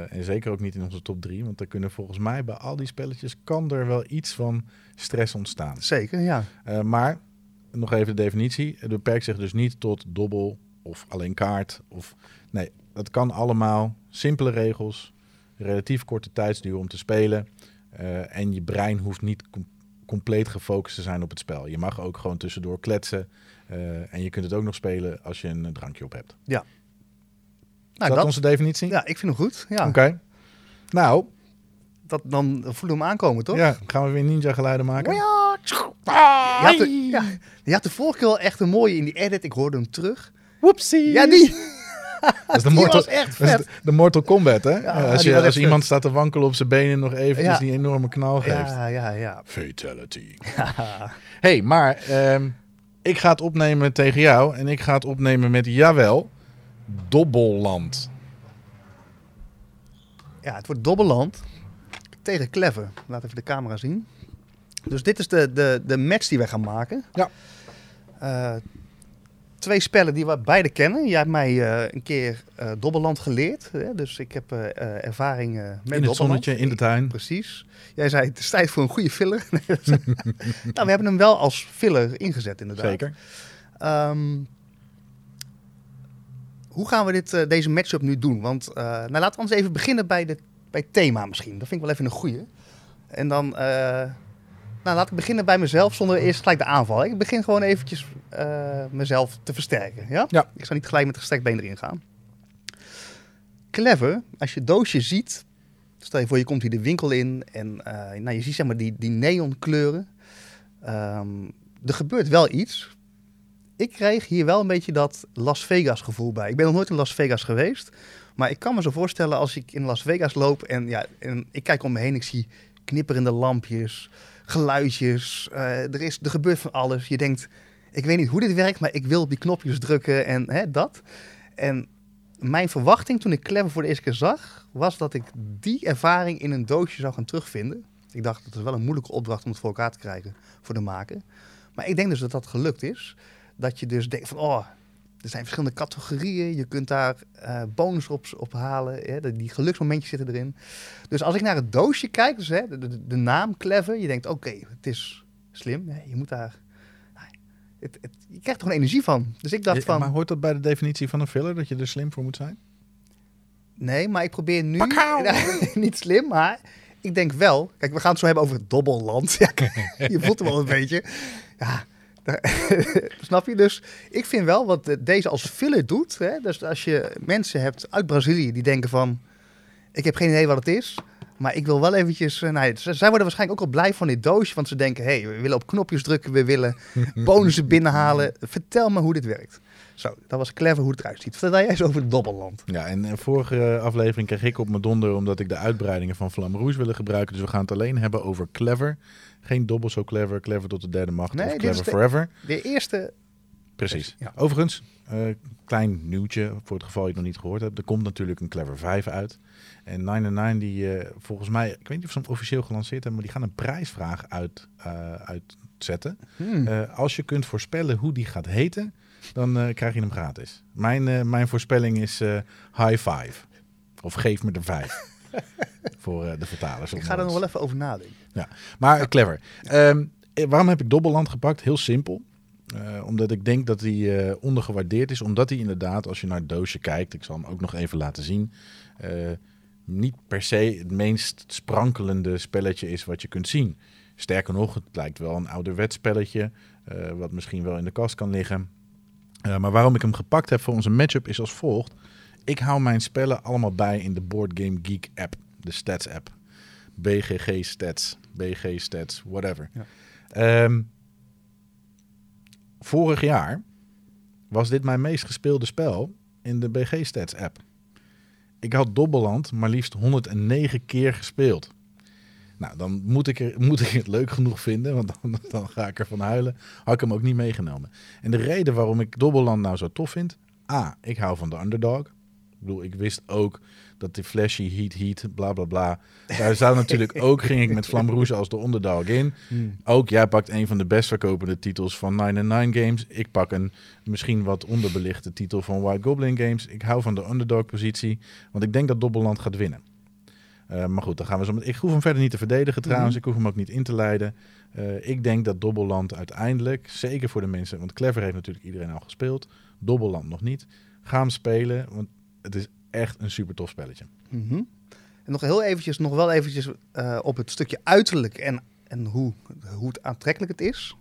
En zeker ook niet in onze top 3. Want daar kunnen volgens mij bij al die spelletjes... kan er wel iets van stress ontstaan. Zeker, ja. Maar... Nog even de definitie. Het beperkt zich dus niet tot dobbel of alleen kaart. Of, nee, dat kan allemaal. Simpele regels, relatief korte tijdsduur om te spelen. En je brein hoeft niet compleet gefocust te zijn op het spel. Je mag ook gewoon tussendoor kletsen. En je kunt het ook nog spelen als je een drankje op hebt. Ja. Is nou, dat onze definitie? Ja, ik vind hem goed. Ja. Oké. Okay. Nou. Dan voelen we hem aankomen, toch? Ja, gaan we weer ninja geluiden maken. Je had de vorige keer wel echt een mooie in die edit. Ik hoorde hem terug. Woepsie. Ja, die. Dat is de Mortal, was echt vet. Dat is de Mortal Kombat, hè? Ja, als iemand staat te wankelen op zijn benen nog eventjes die enorme knal geeft. Ja. Fatality. Ja. Hey, maar ik ga het opnemen tegen jou. En ik ga het opnemen met, jawel, Dobbelland. Ja, het wordt Dobbelland tegen Clever. Laat even de camera zien. Dus dit is de match die wij gaan maken. Ja. Twee spellen die we beide kennen. Jij hebt mij een keer Dobbelland geleerd. Hè? Dus ik heb ervaring met Dobbelland. In het zonnetje, in de tuin. Precies. Jij zei, het is tijd voor een goede filler. We hebben hem wel als filler ingezet, inderdaad. Zeker. Hoe gaan we deze matchup nu doen? Want laten we anders even beginnen bij het thema misschien. Dat vind ik wel even een goeie. En dan laat ik beginnen bij mezelf zonder eerst gelijk de aanval. Ik begin gewoon eventjes mezelf te versterken. Ja? Ja. Ik zou niet gelijk met gestrekt been erin gaan. Clever, als je doosje ziet, stel je voor je komt hier de winkel in en je ziet zeg maar die neonkleuren. Er gebeurt wel iets. Ik kreeg hier wel een beetje dat Las Vegas gevoel bij. Ik ben nog nooit in Las Vegas geweest. Maar ik kan me zo voorstellen als ik in Las Vegas loop en ik kijk om me heen. Ik zie knipperende lampjes, geluidjes. Er gebeurt van alles. Je denkt, ik weet niet hoe dit werkt, maar ik wil op die knopjes drukken en dat. En mijn verwachting toen ik Clever voor de eerste keer zag, was dat ik die ervaring in een doosje zou gaan terugvinden. Ik dacht, dat is wel een moeilijke opdracht om het voor elkaar te krijgen voor de maker. Maar ik denk dus dat dat gelukt is. Dat je dus denkt van, er zijn verschillende categorieën. Je kunt daar bonus op halen. Hè? Die geluksmomentjes zitten erin. Dus als ik naar het doosje kijk, dus, hè, de naam Clever. Je denkt, oké, het is slim. Hè? Je moet daar... je krijgt er gewoon energie van. Dus ik dacht van... Maar hoort dat bij de definitie van een filler? Dat je er slim voor moet zijn? Nee, maar ik probeer nu... niet slim, maar... Ik denk wel... Kijk, we gaan het zo hebben over het Dobbelland. Ja, je voelt hem wel een beetje. Ja... Snap je? Dus ik vind wel wat deze als filler doet. Hè? Dus als je mensen hebt uit Brazilië die denken van... Ik heb geen idee wat het is, maar ik wil wel eventjes... zij worden waarschijnlijk ook al blij van dit doosje. Want ze denken, we willen op knopjes drukken. We willen bonussen binnenhalen. Vertel me hoe dit werkt. Zo, dat was Clever hoe het eruit ziet. Vertel jij eens over het Dobbelland. Ja, en de vorige aflevering kreeg ik op mijn donder... omdat ik de uitbreidingen van Flamme Rouge wilde gebruiken. Dus we gaan het alleen hebben over Clever... Geen dobbel zo clever, clever tot de derde macht of clever forever. De eerste... Precies. Ja. Overigens, klein nieuwtje voor het geval je het nog niet gehoord hebt. Er komt natuurlijk een Clever 5 uit. En 9&9 die volgens mij, ik weet niet of ze hem officieel gelanceerd hebben... maar die gaan een prijsvraag uitzetten. Als je kunt voorspellen hoe die gaat heten, dan krijg je hem gratis. Mijn voorspelling is high five. Of geef me de 5. Voor de vertalers. Ik ga er nog wel even over nadenken. Ja, maar Clever. Waarom heb ik Dobbelland gepakt? Heel simpel. Omdat ik denk dat hij ondergewaardeerd is. Omdat hij inderdaad, als je naar het doosje kijkt... Ik zal hem ook nog even laten zien... niet per se het meest sprankelende spelletje is wat je kunt zien. Sterker nog, het lijkt wel een ouderwets spelletje... wat misschien wel in de kast kan liggen. Maar waarom ik hem gepakt heb voor onze matchup is als volgt... Ik hou mijn spellen allemaal bij in de BoardGameGeek app. De Stats app. BGG Stats. BG Stats, whatever. Ja. Vorig jaar was dit mijn meest gespeelde spel in de BG Stats app. Ik had Dobbelland maar liefst 109 keer gespeeld. Nou, dan moet ik het leuk genoeg vinden, want dan ga ik ervan huilen. Had ik hem ook niet meegenomen. En de reden waarom ik Dobbelland nou zo tof vind... A, ik hou van de underdog. Ik bedoel, ik wist ook dat de flashy heat, bla bla bla. Daar zou natuurlijk ook, ging ik met Flamme Rouge als de underdog in. Ook jij pakt een van de best verkopende titels van 9&9 Games. Ik pak een misschien wat onderbelichte titel van White Goblin Games. Ik hou van de underdog positie, want ik denk dat Dobbelland gaat winnen. Maar goed, dan gaan we zo met... Ik hoef hem verder niet te verdedigen trouwens. Ik hoef hem ook niet in te leiden. Ik denk dat Dobbelland uiteindelijk, zeker voor de mensen... Want Clever heeft natuurlijk iedereen al gespeeld... Dobbelland nog niet. Ga hem spelen, want het is echt een super tof spelletje. Mm-hmm. En nog wel eventjes op het stukje uiterlijk en hoe het aantrekkelijk het is.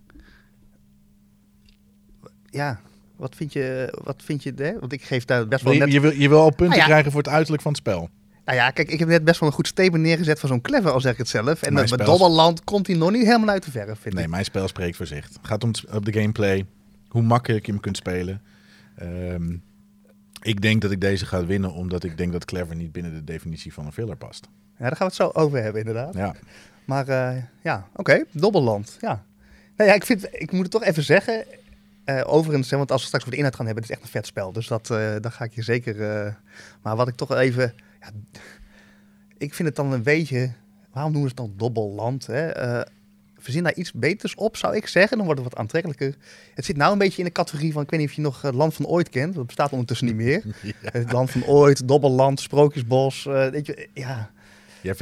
Ja, wat vind je hè? Want ik geef daar best wel net... Je wil al punten krijgen voor het uiterlijk van het spel. Nou ja, kijk, ik heb net best wel een goed statement neergezet van zo'n Clever, al zeg ik het zelf. En met Dobbelland komt hij nog niet helemaal uit de verf, vind ik. Nee, mijn spel spreekt voor zich. Het gaat om op de gameplay, hoe makkelijk je hem kunt spelen. Ik denk dat ik deze ga winnen, omdat ik denk dat Clever niet binnen de definitie van een filler past. Ja, daar gaan we het zo over hebben, inderdaad. Ja. Maar oké, Dobbelland, ja. Nou ja, ik moet het toch even zeggen. Overigens, want als we straks over de inhoud gaan hebben, het is echt een vet spel. Dus dat ga ik je zeker... maar wat ik toch even... Ja, ik vind het dan een beetje... Waarom noemen ze het dan Dobbelland? Hè? Verzin daar iets beters op, zou ik zeggen. Dan wordt het wat aantrekkelijker. Het zit nou een beetje in de categorie van... Ik weet niet of je nog het Land van Ooit kent. Dat bestaat ondertussen niet meer. Ja. Het Land van Ooit, Dobbelland, Sprookjesbos. Weet je, ja. Je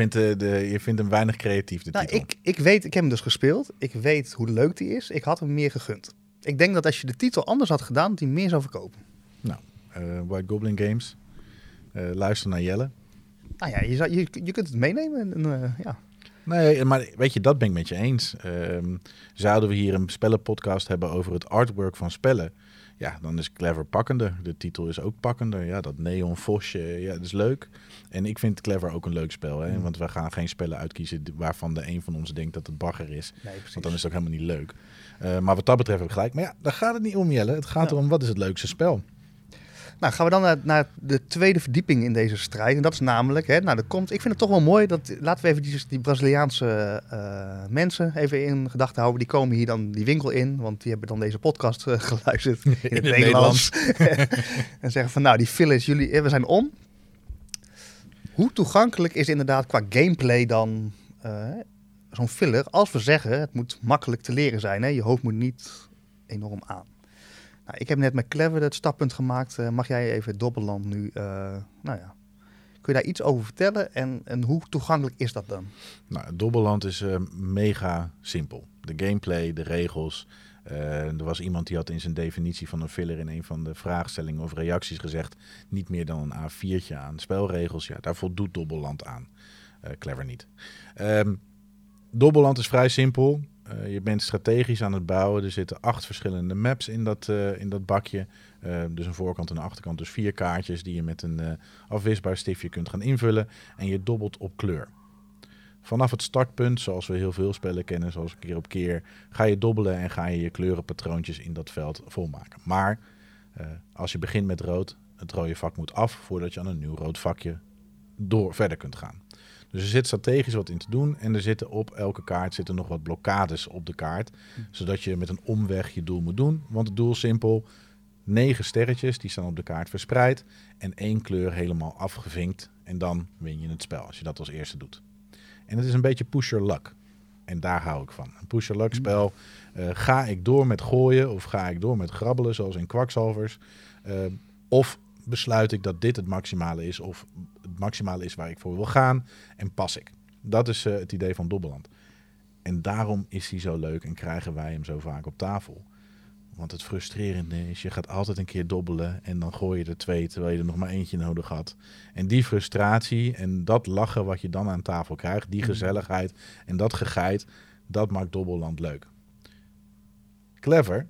vindt hem weinig creatief, de titel. Ik heb hem dus gespeeld. Ik weet hoe leuk die is. Ik had hem meer gegund. Ik denk dat als je de titel anders had gedaan, dat hij meer zou verkopen. Nou, White Goblin Games... luister naar Jelle. Nou ja, je kunt het meenemen. En. Nee, maar weet je, dat ben ik met je eens. Zouden we hier een spellenpodcast hebben over het artwork van spellen... Ja, dan is Clever pakkender. De titel is ook pakkender. Ja, dat neon vosje, ja, dat is leuk. En ik vind Clever ook een leuk spel. Hè? Mm. Want we gaan geen spellen uitkiezen waarvan de een van ons denkt dat het bagger is. Nee, want dan is het ook helemaal niet leuk. Maar wat dat betreft heb ik gelijk. Maar ja, daar gaat het niet om, Jelle. Het gaat erom, wat is het leukste spel? Nou, gaan we dan naar de tweede verdieping in deze strijd. En dat is namelijk... Hè, nou, ik vind het toch wel mooi dat... Laten we even die Braziliaanse mensen even in gedachten houden. Die komen hier dan die winkel in. Want die hebben dan deze podcast geluisterd in het Nederlands. En zeggen van, nou, die fillers, jullie... We zijn om. Hoe toegankelijk is inderdaad qua gameplay dan zo'n filler? Als we zeggen, het moet makkelijk te leren zijn. Hè? Je hoofd moet niet enorm aan. Nou, ik heb net met Clever het stappunt gemaakt. Mag jij even Dobbelland nu... kun je daar iets over vertellen? En hoe toegankelijk is dat dan? Nou, Dobbelland is mega simpel. De gameplay, de regels. Er was iemand die had in zijn definitie van een filler... in een van de vraagstellingen of reacties gezegd... niet meer dan een A4'tje aan spelregels. Ja, daar voldoet Dobbelland aan. Clever niet. Dobbelland is vrij simpel... je bent strategisch aan het bouwen. Er zitten 8 verschillende maps in dat bakje. Dus een voorkant en een achterkant. Dus 4 kaartjes die je met een afwisbaar stiftje kunt gaan invullen. En je dobbelt op kleur. Vanaf het startpunt, zoals we heel veel spellen kennen, zoals Keer op Keer, ga je dobbelen en ga je kleurenpatroontjes in dat veld volmaken. Maar als je begint met rood, het rode vak moet af voordat je aan een nieuw rood vakje verder kunt gaan. Dus er zit strategisch wat in te doen en er zitten op elke kaart zitten nog wat blokkades op de kaart. Zodat je met een omweg je doel moet doen. Want het doel is simpel. 9 sterretjes, die staan op de kaart verspreid. En 1 kleur helemaal afgevinkt. En dan win je het spel als je dat als eerste doet. En het is een beetje push your luck. En daar hou ik van. Een push your luck spel. Ga ik door met gooien of ga ik door met grabbelen zoals in Kwakzalvers? Of besluit ik dat dit het maximale is of het maximale is waar ik voor wil gaan en pas ik. Dat is het idee van Dobbelland. En daarom is hij zo leuk en krijgen wij hem zo vaak op tafel. Want het frustrerende is, je gaat altijd een keer dobbelen en dan gooi je er 2 terwijl je er nog maar eentje nodig had. En die frustratie en dat lachen wat je dan aan tafel krijgt, die gezelligheid en dat gegeit, dat maakt Dobbelland leuk. Clever,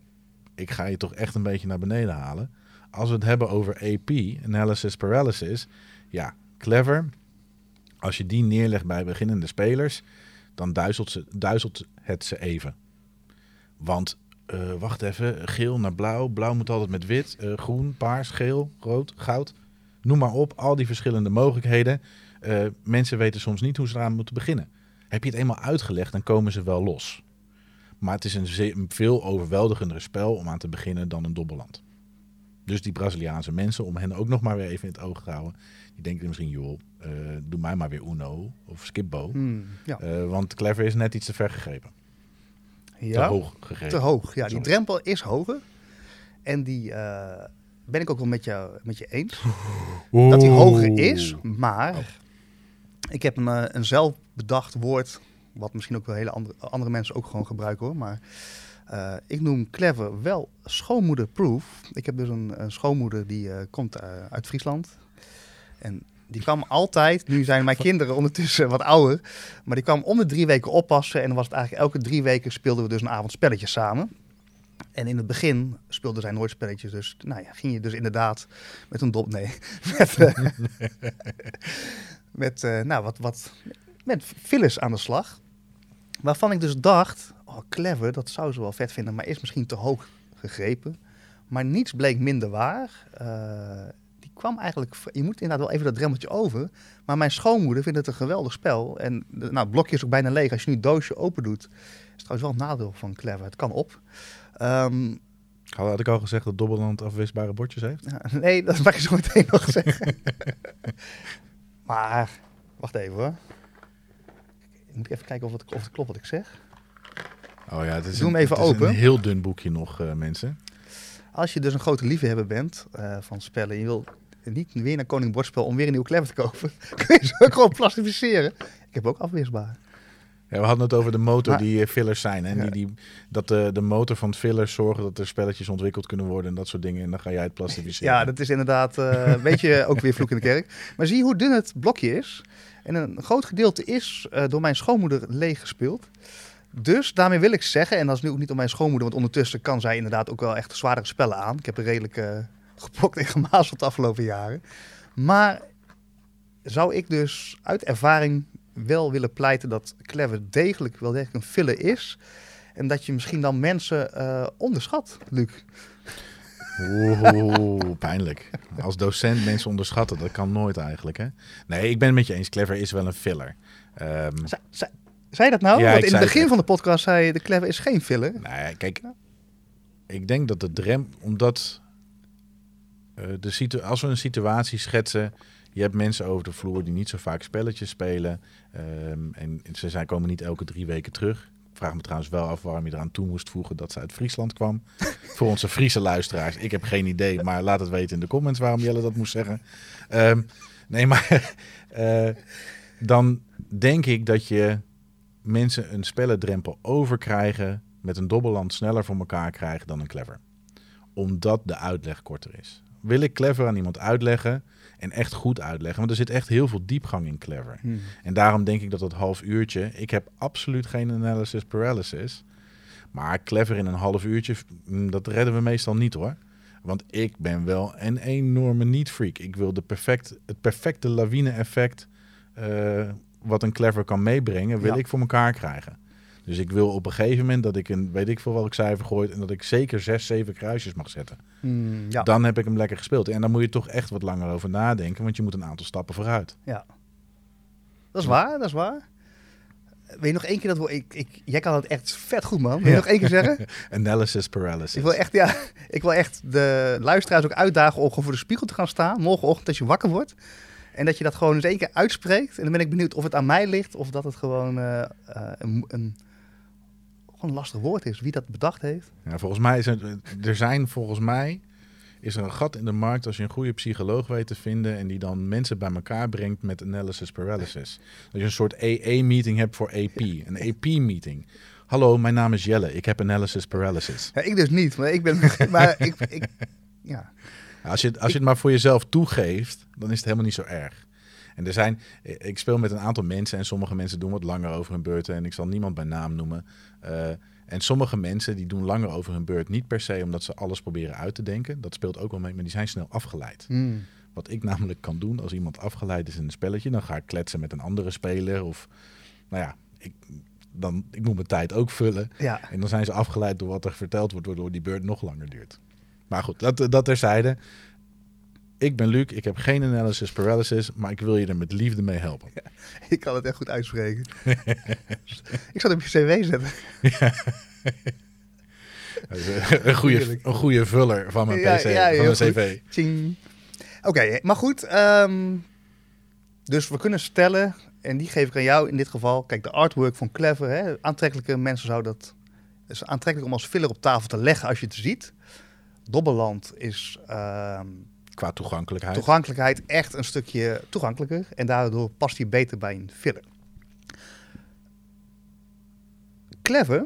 ik ga je toch echt een beetje naar beneden halen. Als we het hebben over AP, Analysis Paralysis, ja, Clever. Als je die neerlegt bij beginnende spelers, dan duizelt het ze even. Want, wacht even, geel naar blauw. Blauw moet altijd met wit, groen, paars, geel, rood, goud. Noem maar op, al die verschillende mogelijkheden. Mensen weten soms niet hoe ze eraan moeten beginnen. Heb je het eenmaal uitgelegd, dan komen ze wel los. Maar het is een veel overweldigender spel om aan te beginnen dan een Dobbelland. Dus die Braziliaanse mensen, om hen ook nog maar weer even in het oog te houden. Die denken misschien, joh, doe mij maar weer Uno of Skipbo. Want Clever is net iets te ver gegrepen. Ja, te hoog gegrepen. Te hoog, ja. Die drempel is hoger. En die ben ik ook wel met je eens. Oh. Dat die hoger is, maar... Oh. Ik heb een zelfbedacht woord, wat misschien ook wel hele andere mensen ook gewoon gebruiken hoor. Maar Ik noem Clever wel schoonmoederproof. Ik heb dus een schoonmoeder die komt uit Friesland. En die kwam altijd, nu zijn mijn kinderen ondertussen wat ouder, maar die kwam om de 3 weken oppassen. En dan was het eigenlijk elke 3 weken speelden we dus een avond spelletjes samen. En in het begin speelden zij nooit spelletjes. Dus nou ja, ging je dus inderdaad met een dop... Nee, met fillers aan de slag. Waarvan ik dus dacht, oh Clever, dat zou ze wel vet vinden, maar is misschien te hoog gegrepen. Maar niets bleek minder waar. Die kwam eigenlijk, je moet inderdaad wel even dat dremmeltje over. Maar mijn schoonmoeder vindt het een geweldig spel. En het blokje is ook bijna leeg. Als je nu het doosje open doet, is trouwens wel een nadeel van Clever. Het kan op. Had ik al gezegd dat Dobbelland afwisbare bordjes heeft? Ja, nee, dat mag je zo meteen nog zeggen. Maar, wacht even hoor. Moet ik even kijken of het klopt wat ik zeg. Oh ja, het is een heel dun boekje nog, mensen. Als je dus een grote liefhebber bent van spellen en je wil niet weer naar Koning Bordspel om weer een nieuw Clever te kopen, kun je ze ook gewoon plastificeren. Ik heb ook afwisbaar. Ja, we hadden het over de motor die fillers zijn. En de motor van fillers zorgen dat er spelletjes ontwikkeld kunnen worden en dat soort dingen. En dan ga jij het plastificeren. Ja, dat is inderdaad een beetje ook weer vloek in de kerk. Maar zie hoe dun het blokje is. En een groot gedeelte is door mijn schoonmoeder leeggespeeld. Dus daarmee wil ik zeggen, en dat is nu ook niet om mijn schoonmoeder, want ondertussen kan zij inderdaad ook wel echt zwaardere spellen aan. Ik heb er redelijk gepokt en gemazeld de afgelopen jaren. Maar zou ik dus uit ervaring wel willen pleiten dat Clever wel degelijk een filler is. En dat je misschien dan mensen onderschat, Luc. Oeh, pijnlijk. Als docent mensen onderschatten, dat kan nooit eigenlijk, hè? Nee, ik ben het met je eens. Clever is wel een filler. Zei dat nou? Ja, want in het begin van de podcast zei je, de Clever is geen filler. Nou, kijk, ik denk dat de drempel, omdat als we een situatie schetsen, je hebt mensen over de vloer die niet zo vaak spelletjes spelen. En ze komen niet elke 3 weken terug. Ik vraag me trouwens wel af waarom je eraan toe moest voegen dat ze uit Friesland kwam. Voor onze Friese luisteraars. Ik heb geen idee, maar laat het weten in de comments waarom Jelle dat moest zeggen. Dan denk ik dat je mensen een spellendrempel overkrijgen, met een Dobbelland sneller voor elkaar krijgen dan een Clever. Omdat de uitleg korter is. Wil ik Clever aan iemand uitleggen en echt goed uitleggen, want er zit echt heel veel diepgang in Clever. Hmm. En daarom denk ik dat dat half uurtje, ik heb absoluut geen analysis paralysis, maar Clever in een half uurtje, dat redden we meestal niet hoor. Want ik ben wel een enorme niet-freak. Ik wil het perfecte lawine-effect wat een Clever kan meebrengen, wil ik voor elkaar krijgen. Dus ik wil op een gegeven moment dat ik een, weet ik veel welk cijfer gooi, en dat ik zeker 6, 7 kruisjes mag zetten. Dan heb ik hem lekker gespeeld. En dan moet je toch echt wat langer over nadenken, want je moet een aantal stappen vooruit. Ja, dat is waar. Wil je nog één keer dat jij kan het echt vet goed, man. Wil je nog één keer zeggen? Analysis paralysis. Ik wil echt de luisteraars ook uitdagen om gewoon voor de spiegel te gaan staan, morgenochtend als je wakker wordt. En dat je dat gewoon eens één keer uitspreekt. En dan ben ik benieuwd of het aan mij ligt, of dat het gewoon een lastig woord is, wie dat bedacht heeft. Ja, volgens mij is er een gat in de markt als je een goede psycholoog weet te vinden en die dan mensen bij elkaar brengt met analysis paralysis. Dat je een soort AA-meeting hebt voor AP, een AP-meeting. Hallo, mijn naam is Jelle, ik heb analysis paralysis. Ja, ik dus niet, maar ik ben... Maar Als je het maar voor jezelf toegeeft, dan is het helemaal niet zo erg. En ik speel met een aantal mensen en sommige mensen doen wat langer over hun beurten en ik zal niemand bij naam noemen. En sommige mensen die doen langer over hun beurt, niet per se omdat ze alles proberen uit te denken. Dat speelt ook wel mee, maar die zijn snel afgeleid. Mm. Wat ik namelijk kan doen als iemand afgeleid is in een spelletje, dan ga ik kletsen met een andere speler of ik moet mijn tijd ook vullen. Ja. En dan zijn ze afgeleid door wat er verteld wordt, waardoor die beurt nog langer duurt. Maar goed, dat terzijde. Ik ben Luc, ik heb geen analysis paralysis, maar ik wil je er met liefde mee helpen. Ja, ik kan het echt goed uitspreken. Ik zal het op je cv zetten. Ja. Een goede vuller van mijn PC, van mijn cv. Oké, maar goed. Dus we kunnen stellen, en die geef ik aan jou in dit geval. Kijk, de artwork van Clever, hè, aantrekkelijke mensen zouden dat... Het is aantrekkelijk om als filler op tafel te leggen als je het ziet. Dobbelland is... Qua toegankelijkheid echt een stukje toegankelijker. En daardoor past hij beter bij een filler. Clever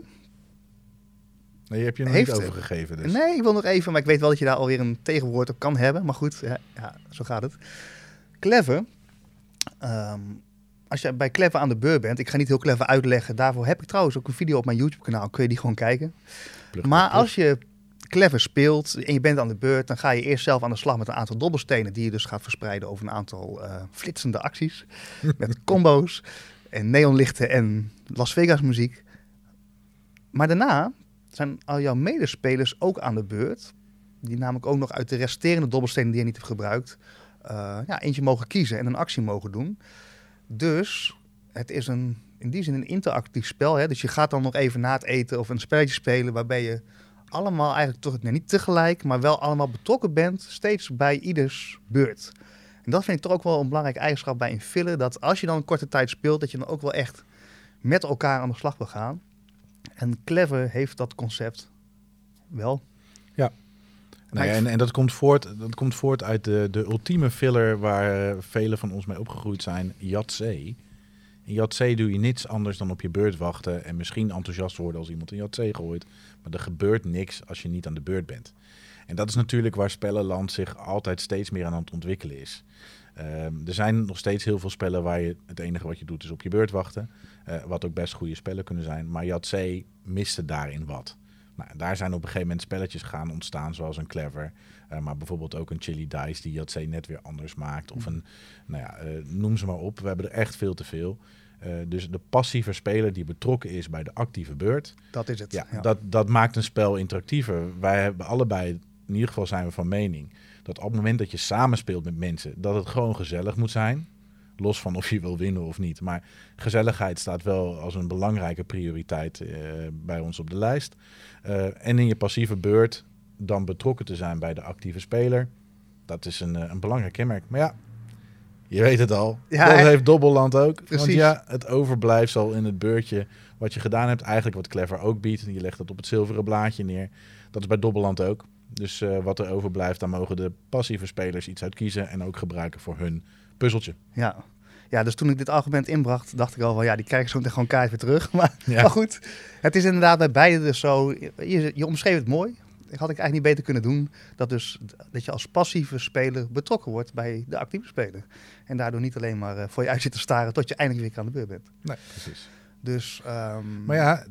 Nee, je hebt je nog niet overgegeven. Dus. Nee, ik wil nog even, maar ik weet wel dat je daar alweer een tegenwoord op kan hebben. Maar goed, ja, zo gaat het. Clever. Als je bij Clever aan de beur bent, ik ga niet heel Clever uitleggen. Daarvoor heb ik trouwens ook een video op mijn YouTube-kanaal. Kun je die gewoon kijken. Maar als je Clever speelt en je bent aan de beurt, dan ga je eerst zelf aan de slag met een aantal dobbelstenen die je dus gaat verspreiden over een aantal flitsende acties. Met combo's en neonlichten en Las Vegas muziek. Maar daarna zijn al jouw medespelers ook aan de beurt. Die namelijk ook nog uit de resterende dobbelstenen die je niet hebt gebruikt, eentje mogen kiezen en een actie mogen doen. Dus het is in die zin een interactief spel. Hè? Dus je gaat dan nog even na het eten of een spelletje spelen waarbij je allemaal eigenlijk toch, niet tegelijk, maar wel allemaal betrokken bent, steeds bij ieders beurt. En dat vind ik toch ook wel een belangrijke eigenschap bij een filler, dat als je dan een korte tijd speelt, dat je dan ook wel echt met elkaar aan de slag wil gaan. En Clever heeft dat concept wel. Ja. Nee, en dat komt voort uit de ultieme filler waar velen van ons mee opgegroeid zijn, Yahtzee. In Yahtzee doe je niets anders dan op je beurt wachten en misschien enthousiast worden als iemand in Yahtzee gooit. Maar er gebeurt niks als je niet aan de beurt bent. En dat is natuurlijk waar spellenland zich altijd steeds meer aan het ontwikkelen is. Er zijn nog steeds heel veel spellen waar je het enige wat je doet is op je beurt wachten. Wat ook best goede spellen kunnen zijn. Maar Yahtzee miste daarin wat. Nou, daar zijn op een gegeven moment spelletjes gaan ontstaan zoals een Clever. Maar bijvoorbeeld ook een Chili Dice die Yahtzee net weer anders maakt. Of een, noem ze maar op. We hebben er echt veel te veel. Dus de passieve speler die betrokken is bij de actieve beurt. Dat is het. Ja. Dat maakt een spel interactiever. Wij hebben allebei, in ieder geval zijn we van mening, dat op het moment dat je samenspeelt met mensen, dat het gewoon gezellig moet zijn. Los van of je wil winnen of niet. Maar gezelligheid staat wel als een belangrijke prioriteit bij ons op de lijst. En in je passieve beurt dan betrokken te zijn bij de actieve speler. Dat is een belangrijk kenmerk. Maar ja, je weet het al. Ja, dat heeft Dobbelland ook. Precies. Want ja, het overblijfsel in het beurtje wat je gedaan hebt. Eigenlijk wat Clever ook biedt. Je legt dat op het zilveren blaadje neer. Dat is bij Dobbelland ook. Dus wat er overblijft, daar mogen de passieve spelers iets uit kiezen en ook gebruiken voor hun puzzeltje. Ja, dus toen ik dit argument inbracht, dacht ik al van ja, die krijg ik zo meteen gewoon kaart weer terug. Maar goed, het is inderdaad bij beide dus zo. Je omschreef het mooi. Dat had ik eigenlijk niet beter kunnen doen. Dat je als passieve speler betrokken wordt bij de actieve speler. En daardoor niet alleen maar voor je uit zit te staren tot je eindelijk weer aan de beurt bent. Nee, precies. Dus, maar ja,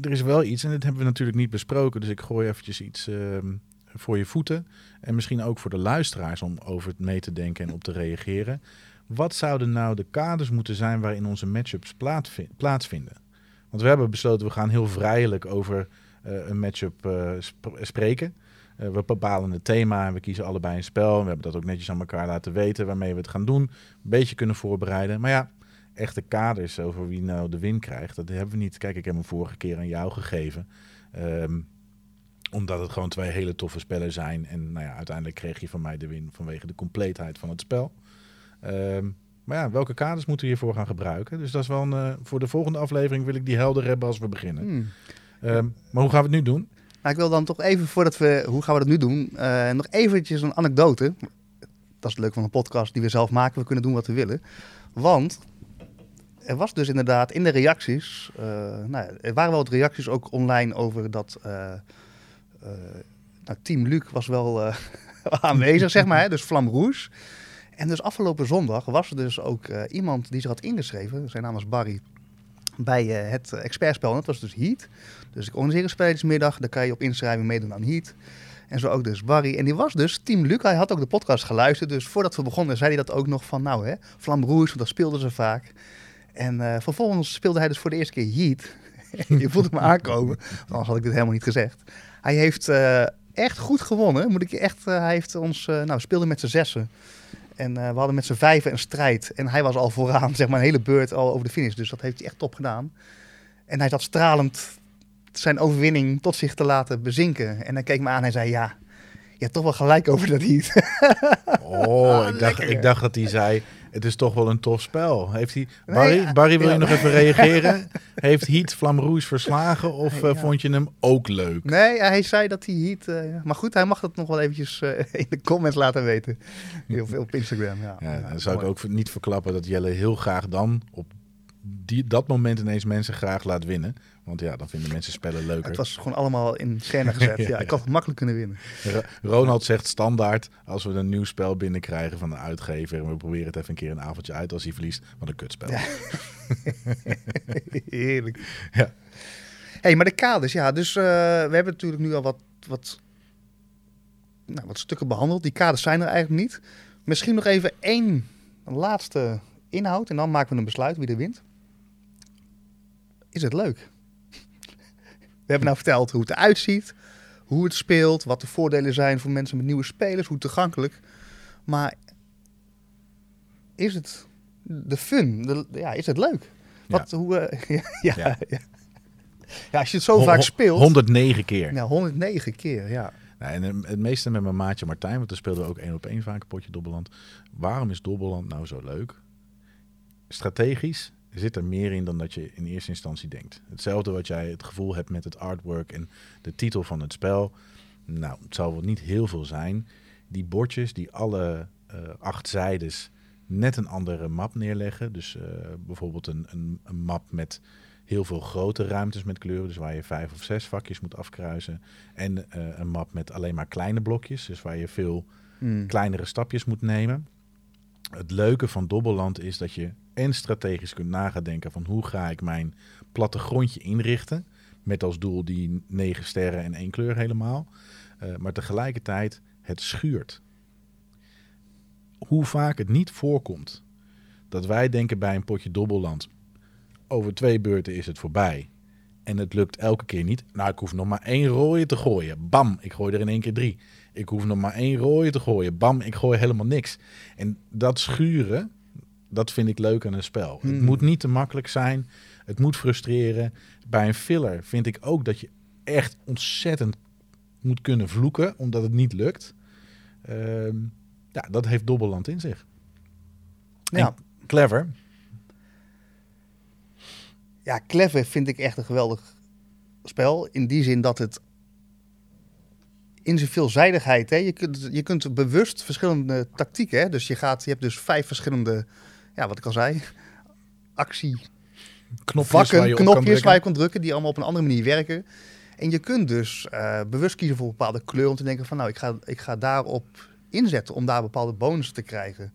er is wel iets, en dit hebben we natuurlijk niet besproken, dus ik gooi eventjes iets voor je voeten. En misschien ook voor de luisteraars om over mee te denken en op te reageren. Wat zouden nou de kaders moeten zijn waarin onze matchups plaatsvinden? Want we hebben besloten, we gaan heel vrijelijk over een matchup spreken. We bepalen het thema en we kiezen allebei een spel. We hebben dat ook netjes aan elkaar laten weten waarmee we het gaan doen. Een beetje kunnen voorbereiden, maar ja. Echte kaders over wie nou de win krijgt, dat hebben we niet. Kijk, ik heb hem vorige keer aan jou gegeven. Omdat het gewoon twee hele toffe spellen zijn. En uiteindelijk kreeg je van mij de win vanwege de compleetheid van het spel. Maar ja, welke kaders moeten we hiervoor gaan gebruiken? Dus dat is wel voor de volgende aflevering wil ik die helder hebben als we beginnen. Maar hoe gaan we het nu doen? Nou, ik wil dan toch even, hoe gaan we dat nu doen? Nog eventjes een anekdote. Dat is het leuke van een podcast die we zelf maken. We kunnen doen wat we willen. Want er was dus inderdaad in de reacties, er waren wel wat reacties ook online over dat Team Luc was wel aanwezig, zeg maar, hè? Dus Flamme Rouge. En dus afgelopen zondag was er dus ook iemand die zich had ingeschreven, zijn naam was Barry, bij het expertspel. En dat was dus Heat. Dus ik organiseer een spelletjesmiddag, daar kan je op inschrijven meedoen aan Heat. En zo ook dus Barry. En die was dus Team Luc. Hij had ook de podcast geluisterd. Dus voordat we begonnen zei hij dat ook nog van Flamme Rouge, want dat speelden ze vaak. En vervolgens speelde hij dus voor de eerste keer Heat. Je voelt het me aankomen, want anders had ik dit helemaal niet gezegd. Hij heeft echt goed gewonnen. Hij heeft ons speelde met z'n zessen. En we hadden met z'n vijven een strijd. En hij was al vooraan, zeg maar, een hele beurt al over de finish. Dus dat heeft hij echt top gedaan. En hij zat stralend zijn overwinning tot zich te laten bezinken. En hij keek me aan en zei, ja, je hebt toch wel gelijk over dat Heat. Oh, ik dacht dat hij zei, het is toch wel een tof spel. Heeft hij, Barry, wil je nog even reageren? Heeft Heat Flamme Rouge verslagen of vond je hem ook leuk? Nee, hij zei dat hij Heat... maar goed, hij mag dat nog wel eventjes in de comments laten weten. Heel veel op Instagram, ja. Dan zou ik ook niet verklappen dat Jelle heel graag dan op dat moment ineens mensen graag laat winnen. Want ja, dan vinden mensen spellen leuker. Ja, het was gewoon allemaal in scène gezet. Ja, ik had het makkelijk kunnen winnen. Ronald zegt standaard, als we een nieuw spel binnenkrijgen van een uitgever en we proberen het even een keer een avondje uit, als hij verliest, wat een kutspel. Ja. Heerlijk. Ja. Hey, maar de kaders, ja. Dus we hebben natuurlijk nu al wat stukken behandeld. Die kaders zijn er eigenlijk niet. Misschien nog even één laatste inhoud en dan maken we een besluit wie er wint. Is het leuk? We hebben nou verteld hoe het eruit ziet, hoe het speelt, wat de voordelen zijn voor mensen met nieuwe spelers, hoe toegankelijk. Maar is het de fun? Is het leuk? Ja, als je het zo vaak speelt... 109 keer. Ja, 109 keer, ja. Nou, en het meeste met mijn maatje Martijn, want dan speelden we ook 1-op-1 vaak een potje Dobbelland. Waarom is Dobbelland nou zo leuk? Strategisch zit er meer in dan dat je in eerste instantie denkt. Hetzelfde wat jij het gevoel hebt met het artwork en de titel van het spel. Nou, het zal wel niet heel veel zijn. Die bordjes die alle 8 zijdes net een andere map neerleggen. Dus bijvoorbeeld een map met heel veel grote ruimtes met kleuren, dus waar je 5 of 6 vakjes moet afkruisen. En een map met alleen maar kleine blokjes, dus waar je veel kleinere stapjes moet nemen. Het leuke van Dobbelland is dat je en strategisch kunt nadenken van hoe ga ik mijn plattegrondje inrichten, met als doel die 9 sterren en 1 kleur helemaal. Maar tegelijkertijd, het schuurt. Hoe vaak het niet voorkomt dat wij denken bij een potje Dobbelland, over 2 beurten is het voorbij. En het lukt elke keer niet. Nou, ik hoef nog maar 1 rooie te gooien. Bam, ik gooi er in 1 keer 3. Ik hoef nog maar 1 rooie te gooien. Bam, ik gooi helemaal niks. En dat schuren, dat vind ik leuk aan een spel. Het moet niet te makkelijk zijn. Het moet frustreren. Bij een filler vind ik ook dat je echt ontzettend moet kunnen vloeken, omdat het niet lukt. Dat heeft Dobbelland in zich. Ja. En Clever... Ja, Clever vind ik echt een geweldig spel. In die zin dat het in zijn veelzijdigheid... Hè, je kunt bewust verschillende tactieken... Hè, dus je hebt dus 5 verschillende... Ja, wat ik al zei. Actie. Knopjes waar je kon drukken... die allemaal op een andere manier werken. En je kunt dus bewust kiezen voor een bepaalde kleur... om te denken van nou, ik ga daarop inzetten... om daar bepaalde bonussen te krijgen...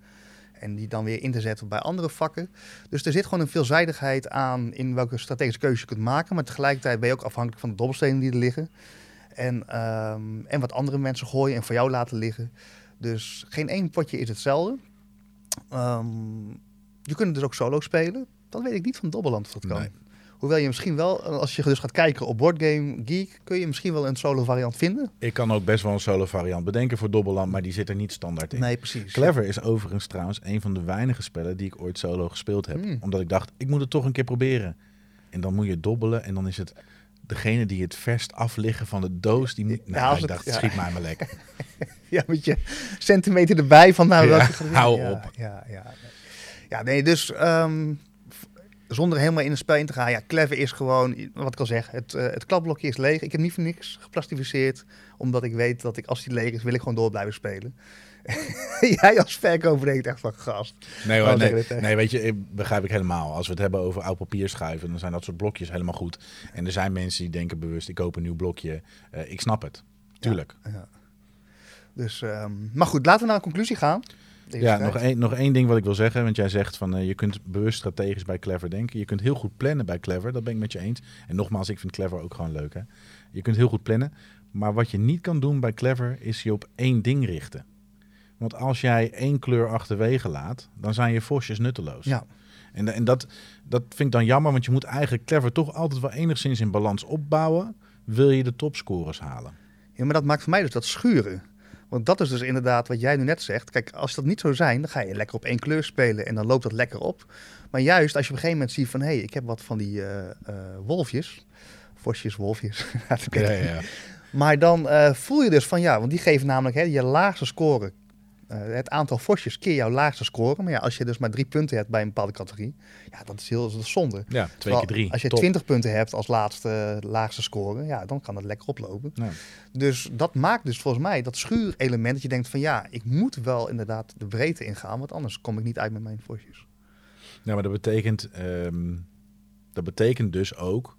En die dan weer in te zetten bij andere vakken. Dus er zit gewoon een veelzijdigheid aan in welke strategische keuze je kunt maken. Maar tegelijkertijd ben je ook afhankelijk van de dobbelstenen die er liggen. En wat andere mensen gooien en voor jou laten liggen. Dus geen één potje is hetzelfde. Je kunt het dus ook solo spelen. Dat weet ik niet van Dobbelland of dat kan. Nee. Hoewel je misschien wel, als je dus gaat kijken op BoardGameGeek... kun je misschien wel een solo variant vinden. Ik kan ook best wel een solo variant bedenken voor Dobbelland... maar die zit er niet standaard in. Nee, precies. Clever is overigens trouwens een van de weinige spellen... die ik ooit solo gespeeld heb. Omdat ik dacht, ik moet het toch een keer proberen. En dan moet je dobbelen en dan is het... degene die het verst afliggen van de doos... die moet... schiet mij maar lekker. Ja, met je centimeter erbij van... nou, ja, hou op. Ja, nee, dus... zonder helemaal in het spel in te gaan. Ja, Clever is gewoon, wat ik al zeg, het klapblokje is leeg. Ik heb niet voor niks geplastificeerd. Omdat ik weet dat ik, als die leeg is, wil ik gewoon door blijven spelen. Jij als verkoper denkt echt van gast. Nee, weet je, begrijp ik helemaal. Als we het hebben over oud papier schuiven, dan zijn dat soort blokjes helemaal goed. En er zijn mensen die denken bewust, ik koop een nieuw blokje. Ik snap het. Tuurlijk. Ja. Dus, maar goed, laten we naar een conclusie gaan. Ja, nog één ding wat ik wil zeggen. Want jij zegt van je kunt bewust strategisch bij Clever denken. Je kunt heel goed plannen bij Clever. Dat ben ik met je eens. En nogmaals, ik vind Clever ook gewoon leuk. Hè? Je kunt heel goed plannen. Maar wat je niet kan doen bij Clever is je op één ding richten. Want als jij 1 kleur achterwege laat, dan zijn je vosjes nutteloos. Ja. En dat vind ik dan jammer. Want je moet eigenlijk Clever toch altijd wel enigszins in balans opbouwen. Wil je de topscorers halen. Ja, maar dat maakt voor mij dus dat schuren. Want dat is dus inderdaad wat jij nu net zegt. Kijk, als dat niet zo zijn, dan ga je lekker op 1 kleur spelen en dan loopt dat lekker op. Maar juist als je op een gegeven moment ziet van... ik heb wat van die wolfjes. Vosjes, wolfjes. Ja. Maar dan voel je dus van ja, want die geven namelijk je laagste score. Het aantal vosjes keer jouw laagste score. Maar ja, als je dus maar 3 punten hebt bij een bepaalde categorie... ja, dat is heel zonde. Ja, 2 keer 3. Als je 20 punten hebt als laagste score... ja, dan kan dat lekker oplopen. Ja. Dus dat maakt dus volgens mij dat schuurelement... dat je denkt van ja, ik moet wel inderdaad de breedte ingaan... want anders kom ik niet uit met mijn vosjes. Ja, maar dat betekent dus ook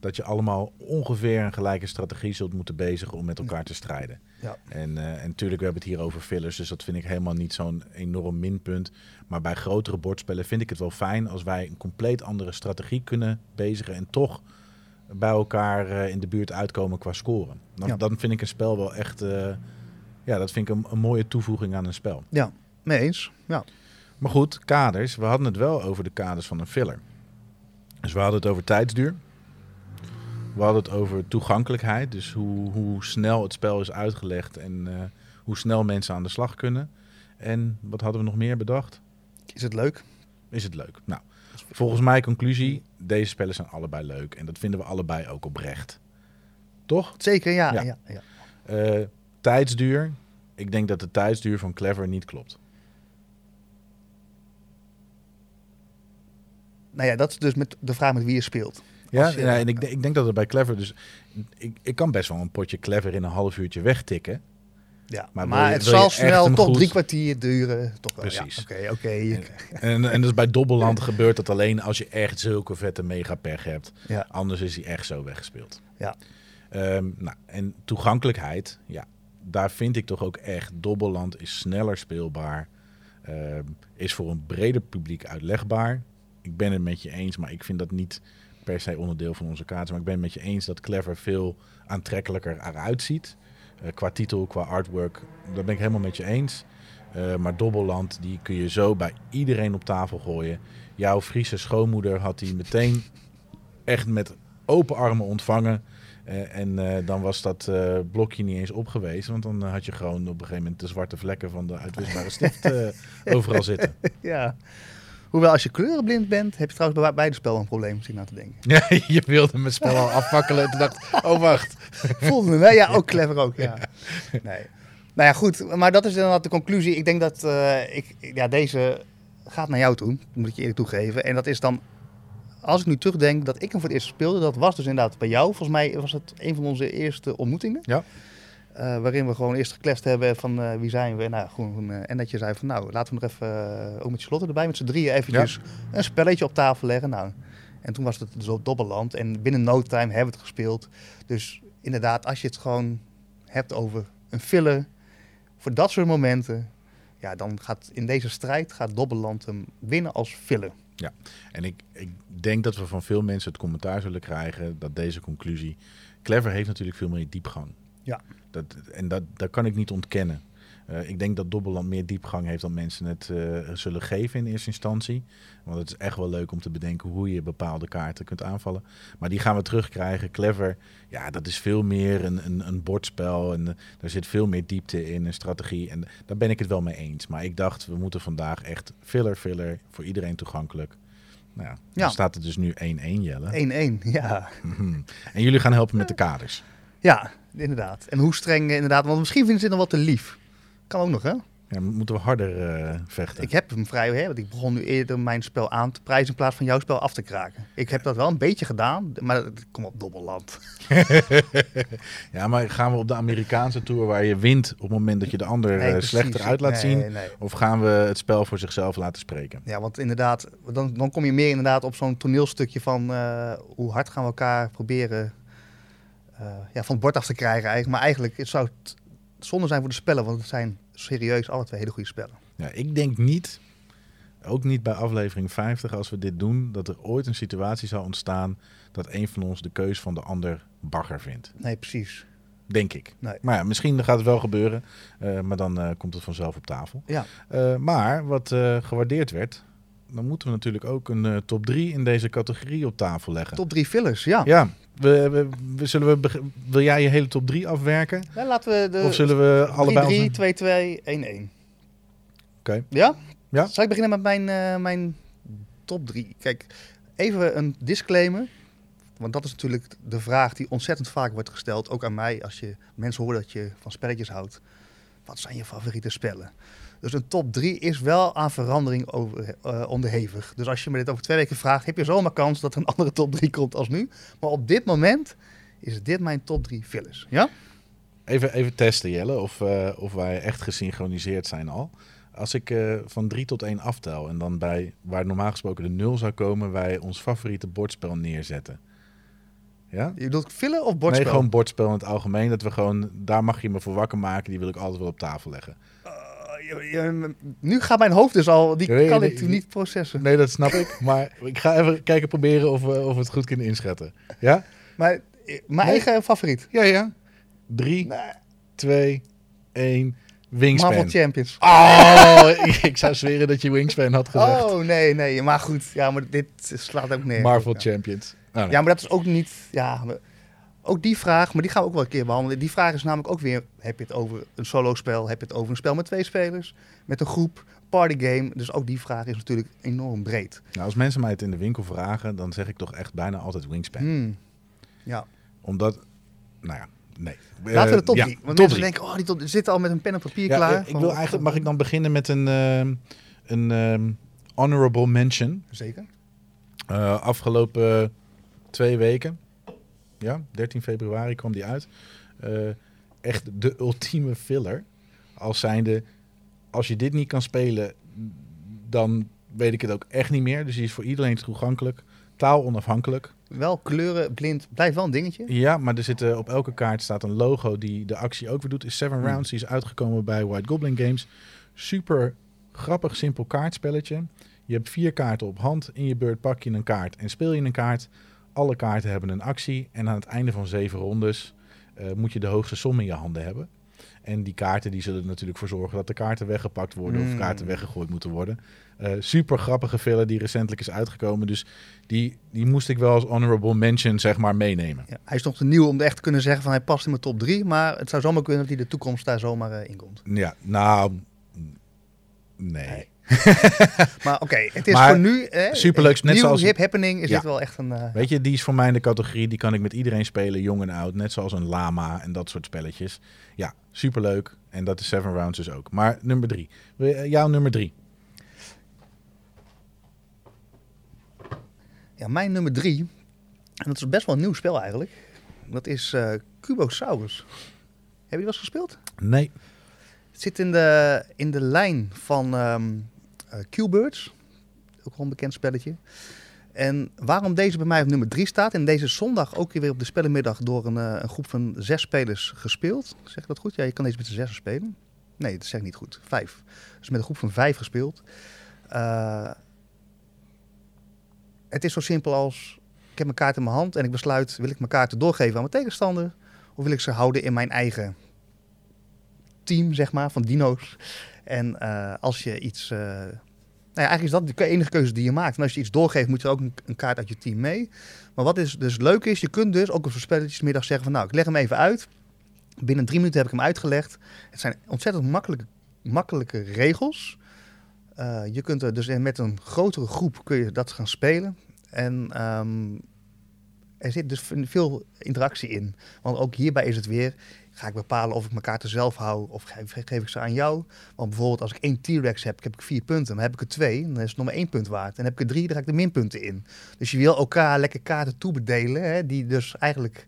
dat je allemaal ongeveer een gelijke strategie zult moeten bezigen om met elkaar te strijden. Ja. En natuurlijk, we hebben het hier over fillers, dus dat vind ik helemaal niet zo'n enorm minpunt. Maar bij grotere bordspellen vind ik het wel fijn als wij een compleet andere strategie kunnen bezigen en toch bij elkaar in de buurt uitkomen qua scoren. Dan vind ik een spel wel echt... dat vind ik een mooie toevoeging aan een spel. Ja, mee eens. Ja. Maar goed, kaders. We hadden het wel over de kaders van een filler. Dus we hadden het over tijdsduur. We hadden het over toegankelijkheid. Dus hoe snel het spel is uitgelegd en hoe snel mensen aan de slag kunnen. En wat hadden we nog meer bedacht? Is het leuk? Nou, volgens mij conclusie, deze spellen zijn allebei leuk. En dat vinden we allebei ook oprecht. Toch? Zeker, ja. Ja. Tijdsduur. Ik denk dat de tijdsduur van Clever niet klopt. Nou ja, dat is dus met de vraag met wie je speelt. Ja, en ik denk dat het bij Clever dus... Ik kan best wel een potje Clever in een half uurtje wegtikken. Ja, maar het zal snel toch 3 kwartier duren. Toch wel. Precies. Ja, okay. En dus bij Dobbelland gebeurt dat alleen als je echt zulke vette megapech hebt. Ja. Anders is hij echt zo weggespeeld. Ja. En toegankelijkheid, ja, daar vind ik toch ook echt... Dobbelland is sneller speelbaar, is voor een breder publiek uitlegbaar. Ik ben het met je eens, maar ik vind dat niet per se onderdeel van onze kaart. Maar ik ben het met je eens dat Clever veel aantrekkelijker eruit ziet. Qua titel, qua artwork, dat ben ik helemaal met je eens. Maar Dobbelland, die kun je zo bij iedereen op tafel gooien. Jouw Friese schoonmoeder had die meteen echt met open armen ontvangen. Dan was dat blokje niet eens op geweest. Want dan had je gewoon op een gegeven moment de zwarte vlekken van de uitwisbare stift overal zitten. Ja. Hoewel, als je kleurenblind bent, heb je trouwens bij beide spel een probleem, zit na te denken. Ja, je wilde mijn spel al afwakkelen. Toen dacht, oh wacht. Voelde me, hè? Ja, ook Clever ook, ja. Nee. Nou ja, goed. Maar dat is inderdaad de conclusie. Ik denk dat deze gaat naar jou toe, moet ik je eerlijk toegeven. En dat is dan, als ik nu terugdenk, dat ik hem voor het eerst speelde. Dat was dus inderdaad bij jou. Volgens mij was het een van onze eerste ontmoetingen. Ja. Waarin we gewoon eerst gekletst hebben van wie zijn we. Nou, gewoon, en dat je zei van nou, laten we nog even, ook met Charlotte erbij, met z'n drieën eventjes een spelletje op tafel leggen. Nou, en toen was het zo Dobbelland en binnen no time hebben we het gespeeld. Dus inderdaad, als je het gewoon hebt over een filler, voor dat soort momenten, ja, dan gaat in deze strijd Dobbelland hem winnen als filler. Ja, en ik denk dat we van veel mensen het commentaar zullen krijgen dat deze conclusie, Clever heeft natuurlijk veel meer diepgang. Ja. Dat kan ik niet ontkennen. Ik denk dat Dobbelland meer diepgang heeft dan mensen het zullen geven in eerste instantie. Want het is echt wel leuk om te bedenken hoe je bepaalde kaarten kunt aanvallen. Maar die gaan we terugkrijgen. Clever, ja, dat is veel meer een bordspel. En daar zit veel meer diepte in, een strategie. En daar ben ik het wel mee eens. Maar ik dacht, we moeten vandaag echt filler, voor iedereen toegankelijk. Nou ja, dan staat het dus nu 1-1, Jelle. 1-1, ja. En jullie gaan helpen met de kaders. Ja, inderdaad. En hoe streng inderdaad. Want misschien vinden ze het nog wat te lief. Kan ook nog, hè? Ja, moeten we harder vechten. Ik heb hem vrij, hè, want ik begon nu eerder mijn spel aan te prijzen in plaats van jouw spel af te kraken. Ik heb dat wel een beetje gedaan, maar kom op, Dobbelland. Ja, maar gaan we op de Amerikaanse tour waar je wint op het moment dat je de ander slechter uit laat zien? Nee. Of gaan we het spel voor zichzelf laten spreken? Ja, want inderdaad, dan kom je meer inderdaad op zo'n toneelstukje van hoe hard gaan we elkaar proberen... van het bord af te krijgen eigenlijk. Maar eigenlijk het zou het zonde zijn voor de spellen. Want het zijn serieus alle twee hele goede spellen. Ja, ik denk niet, ook niet bij aflevering 50 als we dit doen... dat er ooit een situatie zou ontstaan... dat een van ons de keus van de ander bagger vindt. Nee, precies. Denk ik. Nee. Maar ja, misschien gaat het wel gebeuren. Maar dan komt het vanzelf op tafel. Ja. Maar wat gewaardeerd werd... dan moeten we natuurlijk ook een top 3 in deze categorie op tafel leggen. Top 3 fillers, ja. Ja. Wil jij je hele top 3 afwerken? Ja, laten we of zullen we allebei... 3, 2, 2, 1, 1. Oké. Ja? Ja? Zal ik beginnen met mijn top 3? Kijk, even een disclaimer. Want dat is natuurlijk de vraag die ontzettend vaak wordt gesteld. Ook aan mij, als je mensen hoort dat je van spelletjes houdt. Wat zijn je favoriete spellen? Dus een top 3 is wel aan verandering onderhevig. Dus als je me dit over 2 weken vraagt, heb je zomaar kans dat er een andere top 3 komt als nu. Maar op dit moment is dit mijn top 3 fillers. Ja? Even testen, Jelle, of wij echt gesynchroniseerd zijn al. Als ik van 3 tot 1 aftel en dan bij waar normaal gesproken de 0 zou komen, wij ons favoriete bordspel neerzetten. Ja? Je bedoelt vullen of bordspel? Nee, gewoon bordspel in het algemeen. Dat we gewoon, daar mag je me voor wakker maken, die wil ik altijd wel op tafel leggen. Nu gaat mijn hoofd dus al, die kan ik niet processen. Nee, dat snap ik. Maar ik ga even kijken, proberen of we het goed kunnen inschatten. Ja? Maar mijn eigen favoriet. Ja. 3, 2, 1... Wingspan. Marvel Champions. Oh, ik zou zweren dat je Wingspan had gezegd. Oh, nee. Maar goed, ja, maar dit slaat ook neer. Marvel Champions. Oh, nee. Ja, maar dat is ook niet... Ja, ook die vraag, maar die gaan we ook wel een keer behandelen. Die vraag is namelijk ook weer... Heb je het over een solospel? Heb je het over een spel met 2 spelers? Met een groep? Partygame? Dus ook die vraag is natuurlijk enorm breed. Nou, als mensen mij het in de winkel vragen... dan zeg ik toch echt bijna altijd Wingspan. Ja. Omdat... Nou ja. Nee. Laten we de top 3. Want mensen denken, oh, die top zit al met een pen en papier klaar. Ik wil eigenlijk, mag ik dan beginnen met een honorable mention? Zeker. Afgelopen 2 weken, ja, 13 februari kwam die uit. Echt de ultieme filler. Als zijnde, als je dit niet kan spelen, dan weet ik het ook echt niet meer. Dus die is voor iedereen toegankelijk, taalonafhankelijk. Wel kleurenblind, blijft wel een dingetje. Ja, maar er zitten op elke kaart staat een logo die de actie ook weer doet. Is 7 Rounds, die is uitgekomen bij White Goblin Games. Super grappig, simpel kaartspelletje. Je hebt 4 kaarten op hand. In je beurt pak je een kaart en speel je een kaart. Alle kaarten hebben een actie. En aan het einde van 7 rondes moet je de hoogste som in je handen hebben. En die kaarten die zullen er natuurlijk voor zorgen dat de kaarten weggepakt worden of kaarten weggegooid moeten worden. Super grappige filler die recentelijk is uitgekomen. Dus die moest ik wel als honorable mention zeg maar meenemen. Ja, hij is nog te nieuw om echt te kunnen zeggen van hij past in mijn top 3. Maar het zou zomaar kunnen dat hij de toekomst daar zomaar in komt. Ja, nou... Nee. Maar oké, het is maar voor nu... Superleuk. Net zoals hip happening is dit wel echt een... Weet je, die is voor mij in de categorie. Die kan ik met iedereen spelen, jong en oud. Net zoals een lama en dat soort spelletjes. Ja, superleuk. En dat is 7 Rounds dus ook. Maar nummer 3. Jouw nummer 3. Ja, mijn nummer 3. En dat is best wel een nieuw spel eigenlijk. Dat is Cubosaurus. Heb je dat eens gespeeld? Nee. Het zit in de lijn van Q-Birds. Ook wel een bekend spelletje. En waarom deze bij mij op nummer 3 staat... en deze zondag ook weer op de spellenmiddag... door een groep van 6 spelers gespeeld. Zeg ik dat goed? Ja, je kan deze met de 6 spelen. Nee, dat zeg ik niet goed. 5. Dus met een groep van 5 gespeeld. Het is zo simpel als... ik heb mijn kaart in mijn hand en ik besluit... wil ik mijn kaarten doorgeven aan mijn tegenstander... of wil ik ze houden in mijn eigen... team, zeg maar, van dino's. En als je iets... Nou ja, eigenlijk is dat de enige keuze die je maakt. En als je iets doorgeeft, moet je ook een kaart uit je team mee. Maar wat is dus leuk is, je kunt dus ook op zo'n spelletjesmiddag zeggen van... nou, ik leg hem even uit. Binnen 3 minuten heb ik hem uitgelegd. Het zijn ontzettend makkelijke regels. Je kunt er dus met een grotere groep kun je dat gaan spelen. En... er zit dus veel interactie in. Want ook hierbij is het weer... ga ik bepalen of ik mijn kaarten zelf hou... of geef ik ze aan jou. Want bijvoorbeeld als ik 1 T-Rex heb ik 4 punten. Maar heb ik er 2, dan is het nog maar 1 punt waard. En heb ik er 3, dan ga ik er minpunten in. Dus je wil elkaar lekker kaarten toebedelen... hè, die dus eigenlijk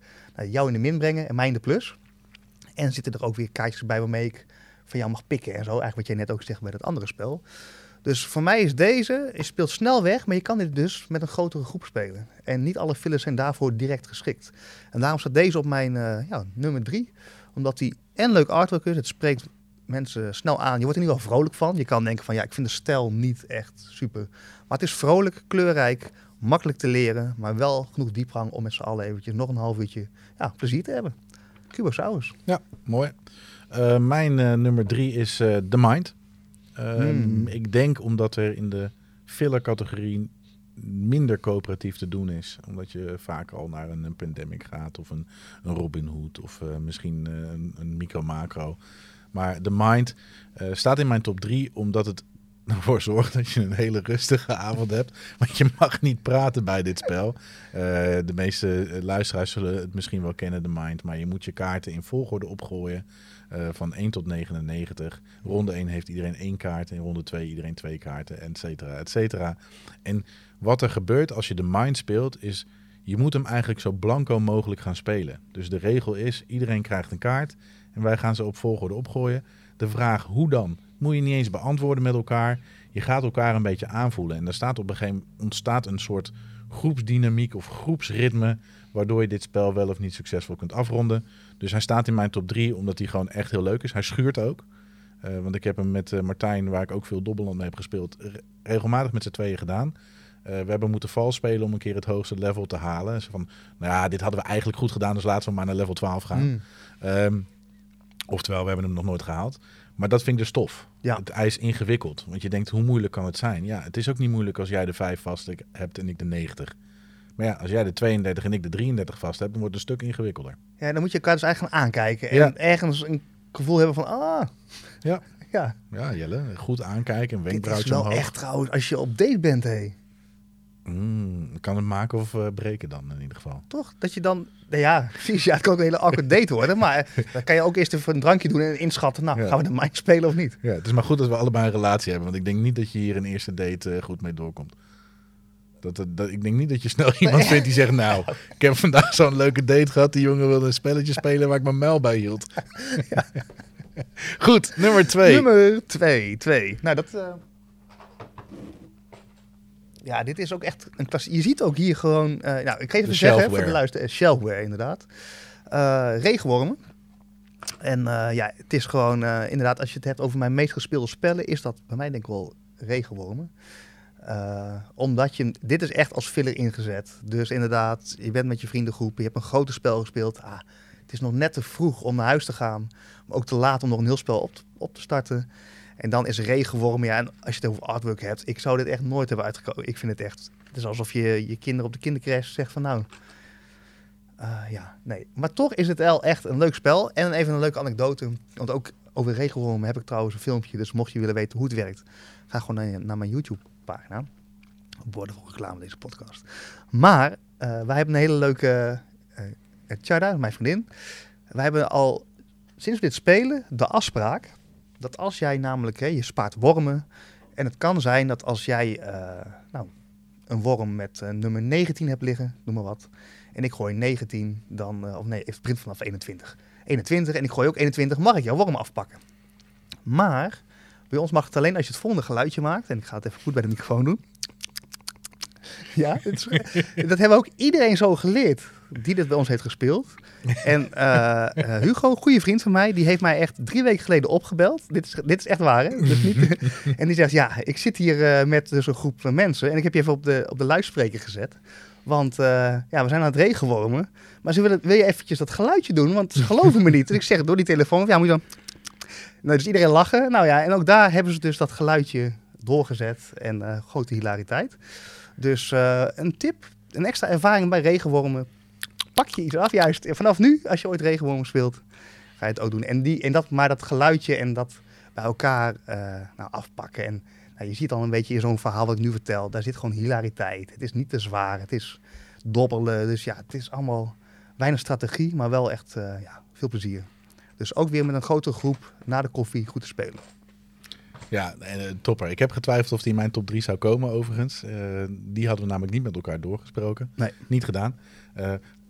jou in de min brengen en mij in de plus. En zitten er ook weer kaartjes bij waarmee ik van jou mag pikken en zo. Eigenlijk wat jij net ook zegt bij dat andere spel. Dus voor mij is deze, je speelt snel weg, maar je kan dit dus met een grotere groep spelen. En niet alle fillers zijn daarvoor direct geschikt. En daarom staat deze op mijn nummer 3. Omdat die en leuk artwork is, het spreekt mensen snel aan. Je wordt er in ieder geval vrolijk van. Je kan denken van ja, ik vind de stijl niet echt super. Maar het is vrolijk, kleurrijk, makkelijk te leren. Maar wel genoeg diepgang om met z'n allen eventjes nog een half uurtje plezier te hebben. Cubosaurus. Ja, mooi. Mijn nummer 3 is The Mind. Ik denk omdat er in de filler-categorie minder coöperatief te doen is. Omdat je vaak al naar een Pandemic gaat of een Robin Hood of misschien een micro-macro. Maar The Mind staat in mijn top 3 omdat het ervoor zorgt dat je een hele rustige avond hebt. Want je mag niet praten bij dit spel. De meeste luisteraars zullen het misschien wel kennen, The Mind. Maar je moet je kaarten in volgorde opgooien. Van 1 tot 99. Ronde 1 heeft iedereen 1 kaart. En ronde 2 iedereen 2 kaarten. Et cetera, et cetera. En wat er gebeurt als je de Mind speelt is... je moet hem eigenlijk zo blanco mogelijk gaan spelen. Dus de regel is, iedereen krijgt een kaart. En wij gaan ze op volgorde opgooien. De vraag hoe dan... moet je niet eens beantwoorden met elkaar. Je gaat elkaar een beetje aanvoelen. En er staat op een gegeven moment ontstaat een soort groepsdynamiek of groepsritme, waardoor je dit spel wel of niet succesvol kunt afronden. Dus hij staat in mijn top 3, omdat hij gewoon echt heel leuk is. Hij schuurt ook. Want ik heb hem met Martijn, waar ik ook veel Dobbelland mee heb gespeeld, regelmatig met z'n tweeën gedaan. We hebben moeten vals spelen om een keer het hoogste level te halen. Dus van, nou ja, dit hadden we eigenlijk goed gedaan, dus laten we maar naar level 12 gaan. Oftewel, we hebben hem nog nooit gehaald. Maar dat vind ik dus tof. Ja. Hij is ingewikkeld. Want je denkt, hoe moeilijk kan het zijn? Ja, het is ook niet moeilijk als jij de 5 vast hebt en ik de 90. Maar ja, als jij de 32 en ik de 33 vast hebt, dan wordt het een stuk ingewikkelder. Ja, dan moet je elkaar dus eigenlijk gaan aankijken. En ergens een gevoel hebben van, ah... Ja. Ja. Ja, Jelle, goed aankijken en wenkbrauwtje omhoog. Dit is wel echt trouwens, als je op date bent, hé. Kan het maken of breken dan in ieder geval. Toch? Dat je dan... Nou ja, precies. Ja, het kan ook een hele awkward date worden. Maar dan kan je ook eerst even een drankje doen en inschatten. Nou, gaan we de mind spelen of niet? Ja, het is maar goed dat we allebei een relatie hebben. Want ik denk niet dat je hier een eerste date goed mee doorkomt. Ik denk niet dat je snel iemand vindt die zegt... Nou, ik heb vandaag zo'n leuke date gehad. Die jongen wilde een spelletje spelen waar ik mijn muil bij hield. Ja. Goed, nummer 2. Nummer 2. Nou, dat... Ja, dit is ook echt een klassiek. Je ziet ook hier gewoon... nou, ik geef het een zeggen voor de luisteraar. Shelware, inderdaad. Regenwormen. En ja, het is gewoon... inderdaad, als je het hebt over mijn meest gespeelde spellen... is dat bij mij denk ik wel regenwormen. Omdat je... Dit is echt als filler ingezet. Dus inderdaad, je bent met je vriendengroep. Je hebt een grote spel gespeeld. Ah, het is nog net te vroeg om naar huis te gaan. Maar ook te laat om nog een heel spel op te starten. En dan is regenwormen, ja, en als je het over artwork hebt... Ik zou dit echt nooit hebben uitgekomen. Ik vind het echt... Het is alsof je kinderen op de kindercrash zegt van nou... ja, nee. Maar toch is het wel echt een leuk spel. En even een leuke anekdote. Want ook over regenwormen heb ik trouwens een filmpje. Dus mocht je willen weten hoe het werkt... Ga gewoon naar mijn YouTube-pagina. Worden voor reclame deze podcast. Maar wij hebben een hele leuke... Tjara, mijn vriendin. Wij hebben al sinds we dit spelen de afspraak... Dat als jij namelijk, je spaart wormen. En het kan zijn dat als jij nou, een worm met nummer 19 hebt liggen, noem maar wat. En ik gooi 19, dan, of nee, ik print vanaf 21. 21 en ik gooi ook 21, mag ik jouw worm afpakken. Maar bij ons mag het alleen als je het volgende geluidje maakt. En ik ga het even goed bij de microfoon doen. Ja, dat hebben ook iedereen zo geleerd die dit bij ons heeft gespeeld. En Hugo, goede vriend van mij, die heeft mij echt 3 weken geleden opgebeld. Dit is echt waar, hè? Dus niet, en die zegt, ja, ik zit hier met dus een groep mensen en ik heb je even op de luidspreker gezet. Want ja, we zijn aan het regenwormen. Maar ze willen, wil je eventjes dat geluidje doen? Want ze geloven me niet. Dus ik zeg door die telefoon, ja, moet je dan... Nou, dus iedereen lachen. Nou ja, en ook daar hebben ze dus dat geluidje doorgezet en grote hilariteit. Dus een tip, een extra ervaring bij regenwormen. Pak je iets af, juist. Vanaf nu, als je ooit regenwormen speelt, ga je het ook doen. Maar dat geluidje en dat bij elkaar nou, afpakken. En nou, je ziet al een beetje in zo'n verhaal wat ik nu vertel. Daar zit gewoon hilariteit. Het is niet te zwaar, het is dobbelen. Dus ja, het is allemaal weinig strategie, maar wel echt ja, veel plezier. Dus ook weer met een grote groep na de koffie goed te spelen. Ja, topper. Ik heb getwijfeld of die in mijn top 3 zou komen, overigens. Die hadden we namelijk niet met elkaar doorgesproken. Nee. Niet gedaan.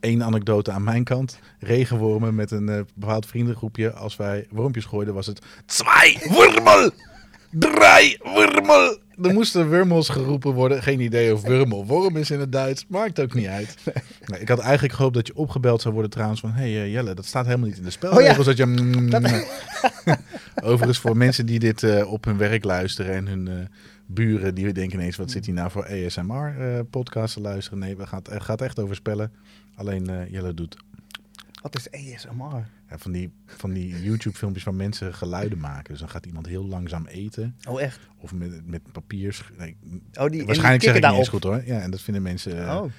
Eén anekdote aan mijn kant. Regenwormen met een bepaald vriendengroepje. Als wij wormpjes gooiden, was het... 2 wurmel! 3 wurmel! Er moesten wurmels geroepen worden. Geen idee of wurmel worm is in het Duits. Maakt ook niet uit. Nee, ik had eigenlijk gehoopt dat je opgebeld zou worden trouwens van... Hé Jelle, dat staat helemaal niet in de spelregels. Oh, ja. Dat je... Overigens voor mensen die dit op hun werk luisteren en hun buren... die denken ineens, wat zit hier nou voor ASMR-podcasts te luisteren? Nee, we gaat echt over spellen. Alleen Jelle doet... Wat is ASMR? Ja, van die YouTube-filmpjes van mensen geluiden maken. Dus dan gaat iemand heel langzaam eten. Oh, echt? Of met papier... Nee, waarschijnlijk zeg ik niet eens goed, hoor. Ja, en dat vinden mensen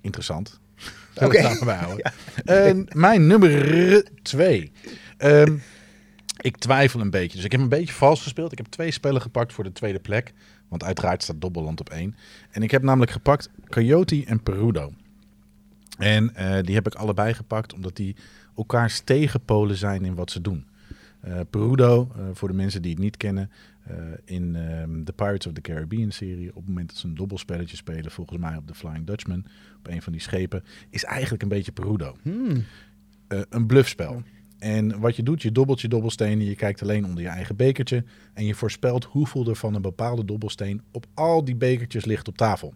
interessant. Oké. Ja. Mijn nummer 2. Ik twijfel een beetje. Dus ik heb een beetje vals gespeeld. Ik heb 2 spellen gepakt voor de tweede plek. Want uiteraard staat Dobbelland op 1. En ik heb namelijk gepakt Coyote en Perudo. En die heb ik allebei gepakt, omdat die elkaars tegenpolen zijn in wat ze doen. Perudo, voor de mensen die het niet kennen, in de Pirates of the Caribbean-serie... op het moment dat ze een dobbelspelletje spelen, volgens mij op de Flying Dutchman... op een van die schepen, is eigenlijk een beetje Perudo. Een bluffspel. En wat je doet, je dobbelt je dobbelstenen, je kijkt alleen onder je eigen bekertje en je voorspelt hoeveel er van een bepaalde dobbelsteen op al die bekertjes ligt op tafel.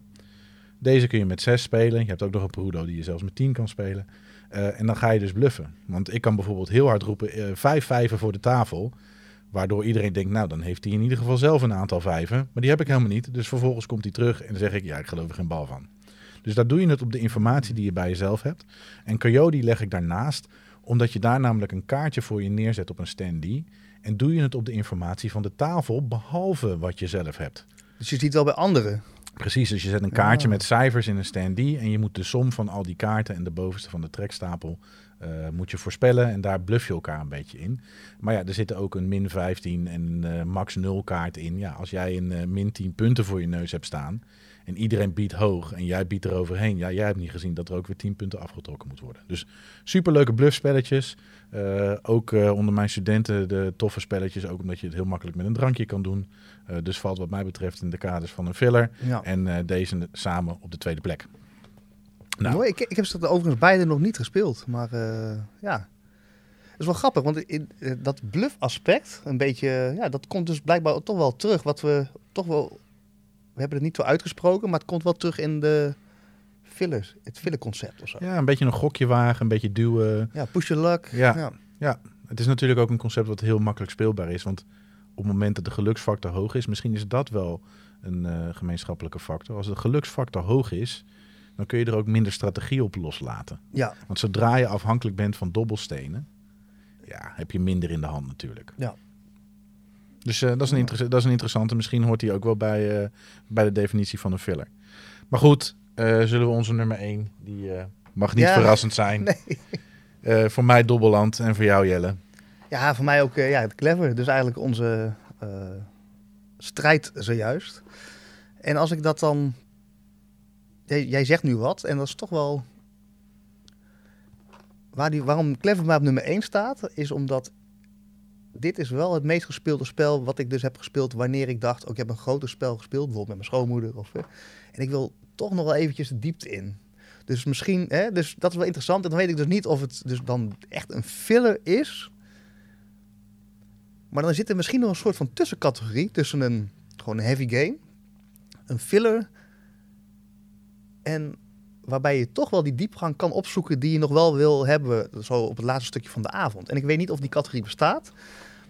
Deze kun je met 6 spelen. Je hebt ook nog een Perudo die je zelfs met 10 kan spelen. En dan ga je dus bluffen. Want ik kan bijvoorbeeld heel hard roepen 5 vijven voor de tafel. Waardoor iedereen denkt, nou dan heeft hij in ieder geval zelf een aantal vijven. Maar die heb ik helemaal niet. Dus vervolgens komt hij terug en dan zeg ik, ja ik geloof er geen bal van. Dus daar doe je het op de informatie die je bij jezelf hebt. En Coyote leg ik daarnaast. Omdat je daar namelijk een kaartje voor je neerzet op een standee. En doe je het op de informatie van de tafel, behalve wat je zelf hebt. Dus je ziet wel bij anderen. Precies, dus je zet een kaartje met cijfers in een standee. En je moet de som van al die kaarten en de bovenste van de trekstapel moet je voorspellen. En daar bluff je elkaar een beetje in. Maar ja, er zitten ook een min 15 en max 0 kaart in. Ja, als jij een min 10 punten voor je neus hebt staan. En iedereen biedt hoog en jij biedt er overheen. Ja, jij hebt niet gezien dat er ook weer 10 punten afgetrokken moet worden. Dus superleuke bluffspelletjes. Ook onder mijn studenten de toffe spelletjes. Ook omdat je het heel makkelijk met een drankje kan doen. Dus valt wat mij betreft in de kaders van een filler. Ja. En deze samen op de tweede plek. Nou. Mooi, ik heb ze overigens beide nog niet gespeeld. Maar ja, dat is wel grappig. Want dat bluffaspect, een beetje, ja, dat komt dus blijkbaar toch wel terug. Wat we toch wel... We hebben het niet zo uitgesproken, maar het komt wel terug in de fillers, het fillerconcept of zo. Ja, een beetje een gokje wagen, een beetje duwen. Ja, push your luck. Ja, het is natuurlijk ook een concept wat heel makkelijk speelbaar is. Want op het moment dat de geluksfactor hoog is, misschien is dat wel een gemeenschappelijke factor. Als de geluksfactor hoog is, dan kun je er ook minder strategie op loslaten. Ja. Want zodra je afhankelijk bent van dobbelstenen, ja, heb je minder in de hand natuurlijk. Ja. Dus dat is een interessante. Misschien hoort hij ook wel bij de definitie van een filler. Maar goed, zullen we onze nummer 1, die mag niet verrassend zijn. Nee. Voor mij Dobbelland en voor jou Jelle. Ja, voor mij ook Clever. Dus eigenlijk onze strijd zojuist. En als ik dat dan... Jij zegt nu wat en dat is toch wel... Waarom Clever maar op nummer 1 staat, is omdat... Dit is wel het meest gespeelde spel wat ik dus heb gespeeld wanneer ik dacht... ik heb een groter spel gespeeld, bijvoorbeeld met mijn schoonmoeder. En ik wil toch nog wel eventjes de diepte in. Dus misschien, dus dat is wel interessant. En dan weet ik dus niet of het dus dan echt een filler is. Maar dan zit er misschien nog een soort van tussencategorie... tussen gewoon een heavy game, een filler... en waarbij je toch wel die diepgang kan opzoeken... die je nog wel wil hebben, zo op het laatste stukje van de avond. En ik weet niet of die categorie bestaat...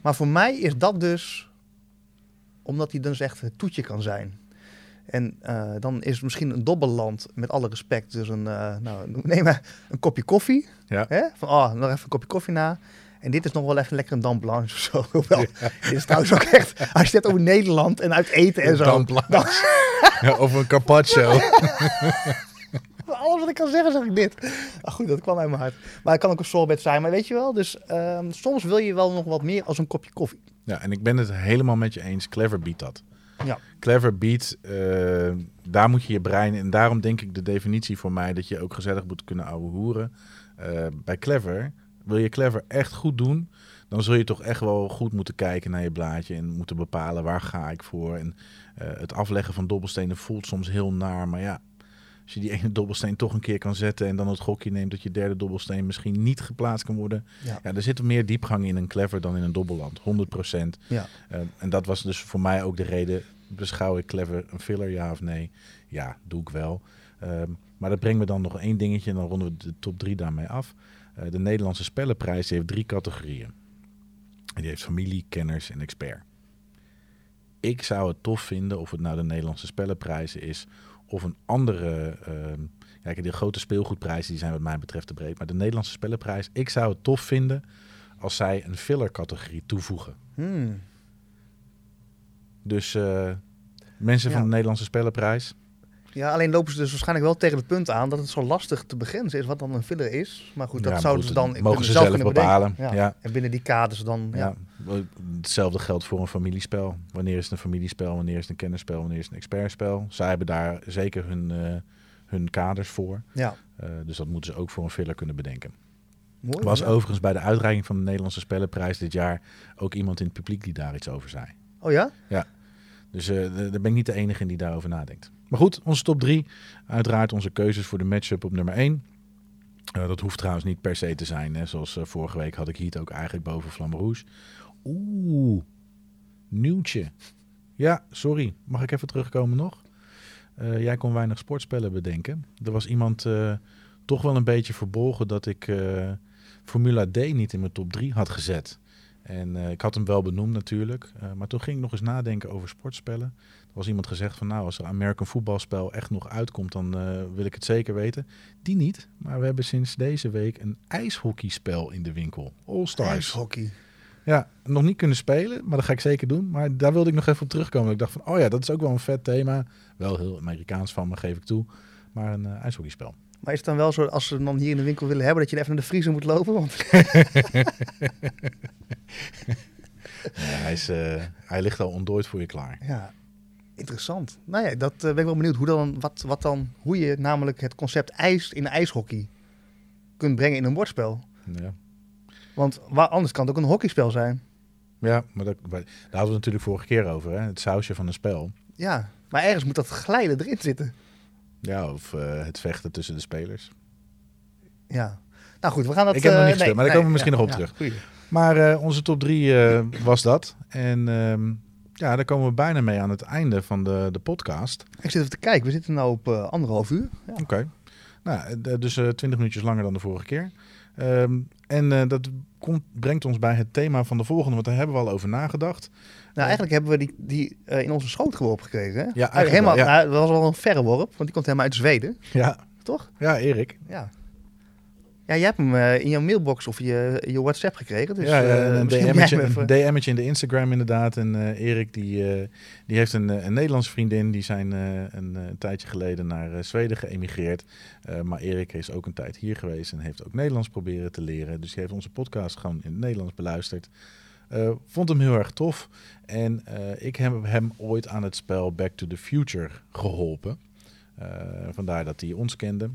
Maar voor mij is dat dus, omdat hij dan dus echt het toetje kan zijn. En dan is misschien een Dobbelland, met alle respect, dus neem maar een kopje koffie. Ja. Hè? Van, nog even een kopje koffie na. En dit is nog wel even lekker een dame blanche of zo. Hoewel, dit is trouwens ook echt, als je het over Nederland en uit eten en zo. Dame blanche. Ja, of een carpaccio. Alles wat ik kan zeggen, zeg ik dit. Nou goed, dat kwam uit mijn hart. Maar het kan ook een sorbet zijn. Maar weet je wel, dus soms wil je wel nog wat meer als een kopje koffie. Ja, en ik ben het helemaal met je eens. Clever biedt dat. Ja. Clever biedt, daar moet je je brein... En daarom denk ik de definitie voor mij... dat je ook gezellig moet kunnen ouwehoeren. Bij Clever, wil je Clever echt goed doen... dan zul je toch echt wel goed moeten kijken naar je blaadje... en moeten bepalen waar ga ik voor. En het afleggen van dobbelstenen voelt soms heel naar, maar ja... Als je die ene dobbelsteen toch een keer kan zetten... en dan het gokje neemt dat je derde dobbelsteen misschien niet geplaatst kan worden. Ja. Ja, er zit meer diepgang in een Clever dan in een Dobbelland. 100%. Ja. En dat was dus voor mij ook de reden... beschouw ik Clever een filler, ja of nee? Ja, doe ik wel. Maar dat brengt me dan nog één dingetje... en dan ronden we de top 3 daarmee af. De Nederlandse Spellenprijs die heeft 3 categorieën. Die heeft familie, kenners en expert. Ik zou het tof vinden of het nou de Nederlandse Spellenprijs is... of een andere... de grote speelgoedprijzen die zijn wat mij betreft te breed. Maar de Nederlandse Spellenprijs... Ik zou het tof vinden als zij een filler-categorie toevoegen. Dus mensen van de Nederlandse Spellenprijs... Ja, alleen lopen ze dus waarschijnlijk wel tegen het punt aan... dat het zo lastig te begrenzen is wat dan een filler is. Maar goed, dat zouden ze dan... Mogen ze zelf bepalen. Ja. En binnen die kaders dan... Ja. Hetzelfde geldt voor een familiespel. Wanneer is het een familiespel? Wanneer is het een kennisspel? Wanneer is het een expertspel? Zij hebben daar zeker hun kaders voor. Ja. Dus dat moeten ze ook voor een filler kunnen bedenken. Mooi, was overigens bij de uitreiking van de Nederlandse Spellenprijs dit jaar... ook iemand in het publiek die daar iets over zei. Oh ja? Ja. Dus daar ben ik niet de enige die daarover nadenkt. Maar goed, onze top 3. Uiteraard onze keuzes voor de matchup op nummer 1. Dat hoeft trouwens niet per se te zijn. Hè? Zoals vorige week had ik Heat ook eigenlijk boven Flamme Rouge. Oeh, nieuwtje. Ja, sorry. Mag ik even terugkomen nog? Jij kon weinig sportspellen bedenken. Er was iemand toch wel een beetje verbolgen dat ik Formula D niet in mijn top 3 had gezet. En ik had hem wel benoemd natuurlijk. Maar toen ging ik nog eens nadenken over sportspellen. Er was iemand gezegd van nou, als er American voetbalspel echt nog uitkomt, dan wil ik het zeker weten. Die niet, maar we hebben sinds deze week een ijshockeyspel in de winkel. All Stars. IJshockey. Ja, nog niet kunnen spelen, maar dat ga ik zeker doen. Maar daar wilde ik nog even op terugkomen. Ik dacht van, oh ja, dat is ook wel een vet thema. Wel heel Amerikaans van me, geef ik toe. Maar een ijshockeyspel. Maar is het dan wel zo, als ze hem dan hier in de winkel willen hebben, dat je er even naar de vriezer moet lopen? Want... ja, hij ligt al ontdooid voor je klaar. Ja, interessant. Nou ja, dat ben ik wel benieuwd. Hoe je namelijk het concept ijs in ijshockey kunt brengen in een bordspel. Ja. Want anders kan het ook een hockeyspel zijn. Ja, maar daar hadden we natuurlijk vorige keer over. Hè? Het sausje van een spel. Ja, maar ergens moet dat glijden erin zitten. Ja, of het vechten tussen de spelers. Ja. Nou goed, we gaan dat... Ik heb nog niks, maar daar komen we misschien nog op terug. Goeie. Maar onze top 3 was dat. En ja, daar komen we bijna mee aan het einde van de podcast. Ik zit even te kijken. We zitten nu op 1,5 uur. Ja. Oké. Nou, dus 20 minuutjes langer dan de vorige keer. En dat brengt ons bij het thema van de volgende, want daar hebben we al over nagedacht. Nou, eigenlijk hebben we die in onze schoot geworpen gekregen. Hè? Ja, helemaal. Ja. Nou, dat was wel een verre worp, want die komt helemaal uit Zweden. Ja. Toch? Ja, Erik. Ja. Ja, jij hebt hem in jouw mailbox of je WhatsApp gekregen. Dus, ja, een DM'tje in de Instagram inderdaad. En Erik die heeft een Nederlandse vriendin. Die zijn een tijdje geleden naar Zweden geëmigreerd. Maar Erik is ook een tijd hier geweest en heeft ook Nederlands proberen te leren. Dus die heeft onze podcast gewoon in het Nederlands beluisterd. Vond hem heel erg tof. En ik heb hem ooit aan het spel Back to the Future geholpen. Vandaar dat hij ons kende.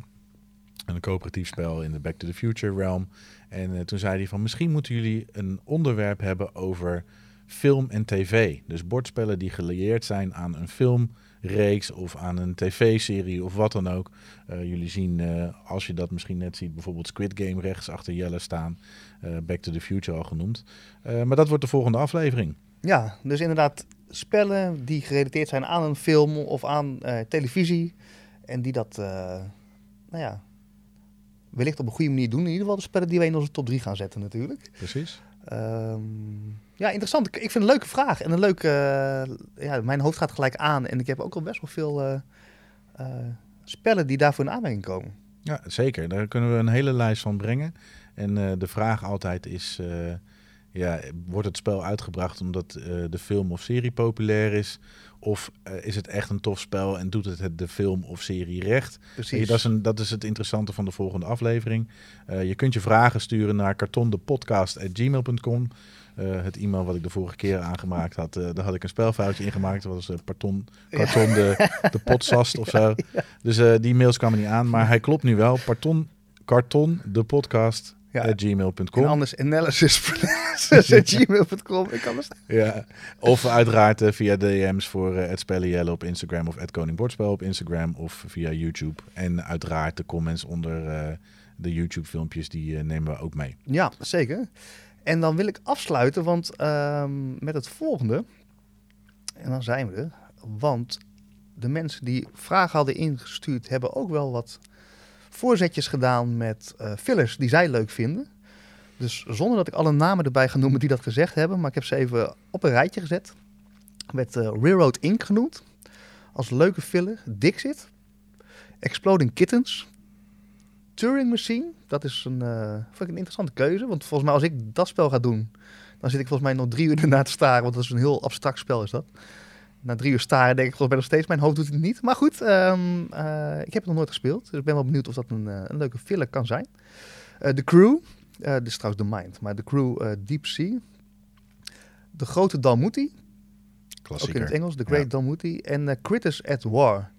Een coöperatief spel in de Back to the Future realm. En toen zei hij van misschien moeten jullie een onderwerp hebben over film en tv. Dus bordspellen die gelieerd zijn aan een filmreeks of aan een tv-serie of wat dan ook. Jullie zien, als je dat misschien net ziet, bijvoorbeeld Squid Game rechts achter Jelle staan. Back to the Future al genoemd. Maar dat wordt de volgende aflevering. Ja, dus inderdaad spellen die gerelateerd zijn aan een film of aan televisie. En die dat, wellicht op een goede manier doen. In ieder geval de spellen die wij in onze top 3 gaan zetten natuurlijk. Precies. Ja, interessant. Ik vind een leuke vraag. En een leuke... mijn hoofd gaat gelijk aan. En ik heb ook al best wel veel spellen die daarvoor in aanmerking komen. Ja, zeker. Daar kunnen we een hele lijst van brengen. En de vraag altijd is... wordt het spel uitgebracht omdat de film of serie populair is? Of is het echt een tof spel en doet het de film of serie recht? Precies. Dat is het interessante van de volgende aflevering. Je kunt je vragen sturen naar kartondepodcast@gmail.com. Het e-mail wat ik de vorige keer aangemaakt had, daar had ik een spelfoutje ingemaakt. Dat was Karton de potsast of zo. Ja. Dus die mails kwamen niet aan, maar hij klopt nu wel. Kartondepodcast. Ja, gmail.com. En anders analysis@gmail.com. Ik kan het. Ja. Of uiteraard via DM's voor @spellenjelle op Instagram of @koningbordspel op Instagram of via YouTube. En uiteraard de comments onder de YouTube filmpjes, die nemen we ook mee. Ja, zeker. En dan wil ik afsluiten, want met het volgende. En dan zijn we er. Want de mensen die vragen hadden ingestuurd, hebben ook wel wat voorzetjes gedaan met fillers die zij leuk vinden. Dus zonder dat ik alle namen erbij ga noemen die dat gezegd hebben, maar ik heb ze even op een rijtje gezet. Met Railroad Inc. genoemd. Als leuke filler Dixit. Exploding Kittens. Turing Machine. Dat is vind ik een interessante keuze. Want volgens mij als ik dat spel ga doen, dan zit ik volgens mij nog 3 uur ernaar te staren. Want dat is een heel abstract spel is dat. Na 3 uur staren denk ik volgens mij nog steeds, mijn hoofd doet het niet. Maar goed, ik heb het nog nooit gespeeld. Dus ik ben wel benieuwd of dat een leuke filler kan zijn. The Crew, dit is trouwens The Mind, maar The Crew Deep Sea. De Grote Dalmuti, klassieker. Ook in het Engels, The Great Dalmuti. En Critters at War.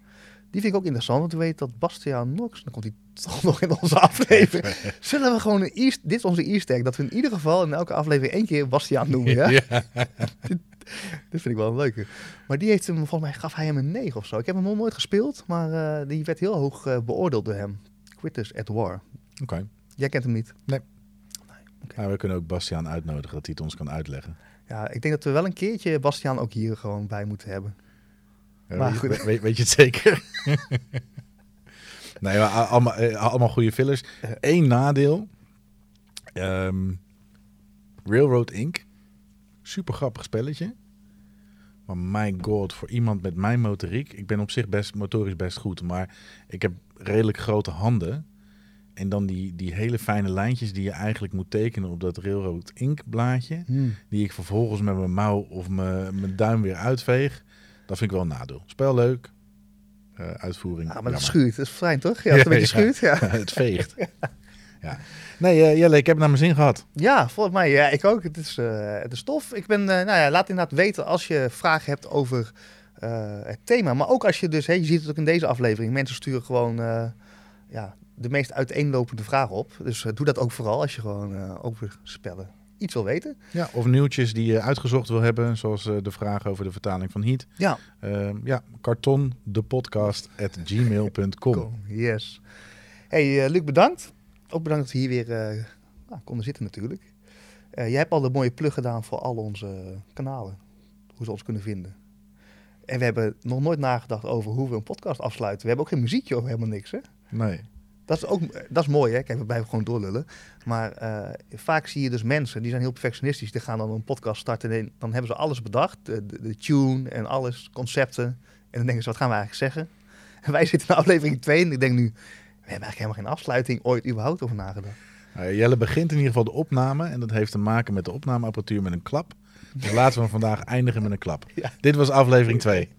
Die vind ik ook interessant, want we weten dat Bastiaan Nox, dan komt hij toch nog in onze aflevering. Zullen we gewoon dit is onze e-stack, dat we in ieder geval in elke aflevering 1 keer Bastiaan noemen. Ja? Ja. Dit vind ik wel een leuke. Maar die heeft hem, volgens mij gaf hij hem een 9 of zo. Ik heb hem nog nooit gespeeld, maar die werd heel hoog beoordeeld door hem. Critters at War. Oké. Okay. Jij kent hem niet? Nee. Okay. Maar we kunnen ook Bastiaan uitnodigen, dat hij het ons kan uitleggen. Ja, ik denk dat we wel een keertje Bastiaan ook hier gewoon bij moeten hebben. Ja, maar goed. Weet je het zeker? Nee, maar allemaal goede fillers. Eén nadeel. Railroad Inc. Super grappig spelletje. Maar my god, voor iemand met mijn motoriek... Ik ben op zich motorisch best goed, maar ik heb redelijk grote handen. En dan die hele fijne lijntjes die je eigenlijk moet tekenen op dat Railroad Inc. blaadje. Die ik vervolgens met mijn mouw of mijn duim weer uitveeg. Dat vind ik wel een nadeel. Spel leuk. Uitvoering. Ja, maar het schuurt. Dat is fijn, toch? Ja, het een beetje schuurt. Ja. Ja, het veegt. Ja. Nee, Jelle, ik heb het naar mijn zin gehad. Ja, volgens mij. Ja, ik ook. Het is tof. Ik ben, laat inderdaad weten als je vragen hebt over het thema. Maar ook als je dus, je ziet het ook in deze aflevering. Mensen sturen gewoon de meest uiteenlopende vragen op. Dus doe dat ook vooral als je gewoon over spellen iets wil weten. Ja, of nieuwtjes die je uitgezocht wil hebben, zoals de vraag over de vertaling van Heat. Ja. kartondepodcast@gmail.com. Yes. Hey, Luc, bedankt. Ook bedankt dat we hier weer konden zitten natuurlijk. Jij hebt al de mooie plug gedaan voor al onze kanalen. Hoe ze ons kunnen vinden. En we hebben nog nooit nagedacht over hoe we een podcast afsluiten. We hebben ook geen muziekje of helemaal niks, hè? Nee. Dat is mooi, hè? Kijk, we blijven gewoon doorlullen. Maar vaak zie je dus mensen, die zijn heel perfectionistisch. Die gaan dan een podcast starten en dan hebben ze alles bedacht. De tune en alles, concepten. En dan denken ze, wat gaan we eigenlijk zeggen? En wij zitten in aflevering 2 en ik denk nu... We hebben eigenlijk helemaal geen afsluiting ooit überhaupt over nagedacht. Jelle begint in ieder geval de opname. En dat heeft te maken met de opnameapparatuur met een klap. Dus laten we vandaag eindigen met een klap. Ja. Dit was aflevering 2.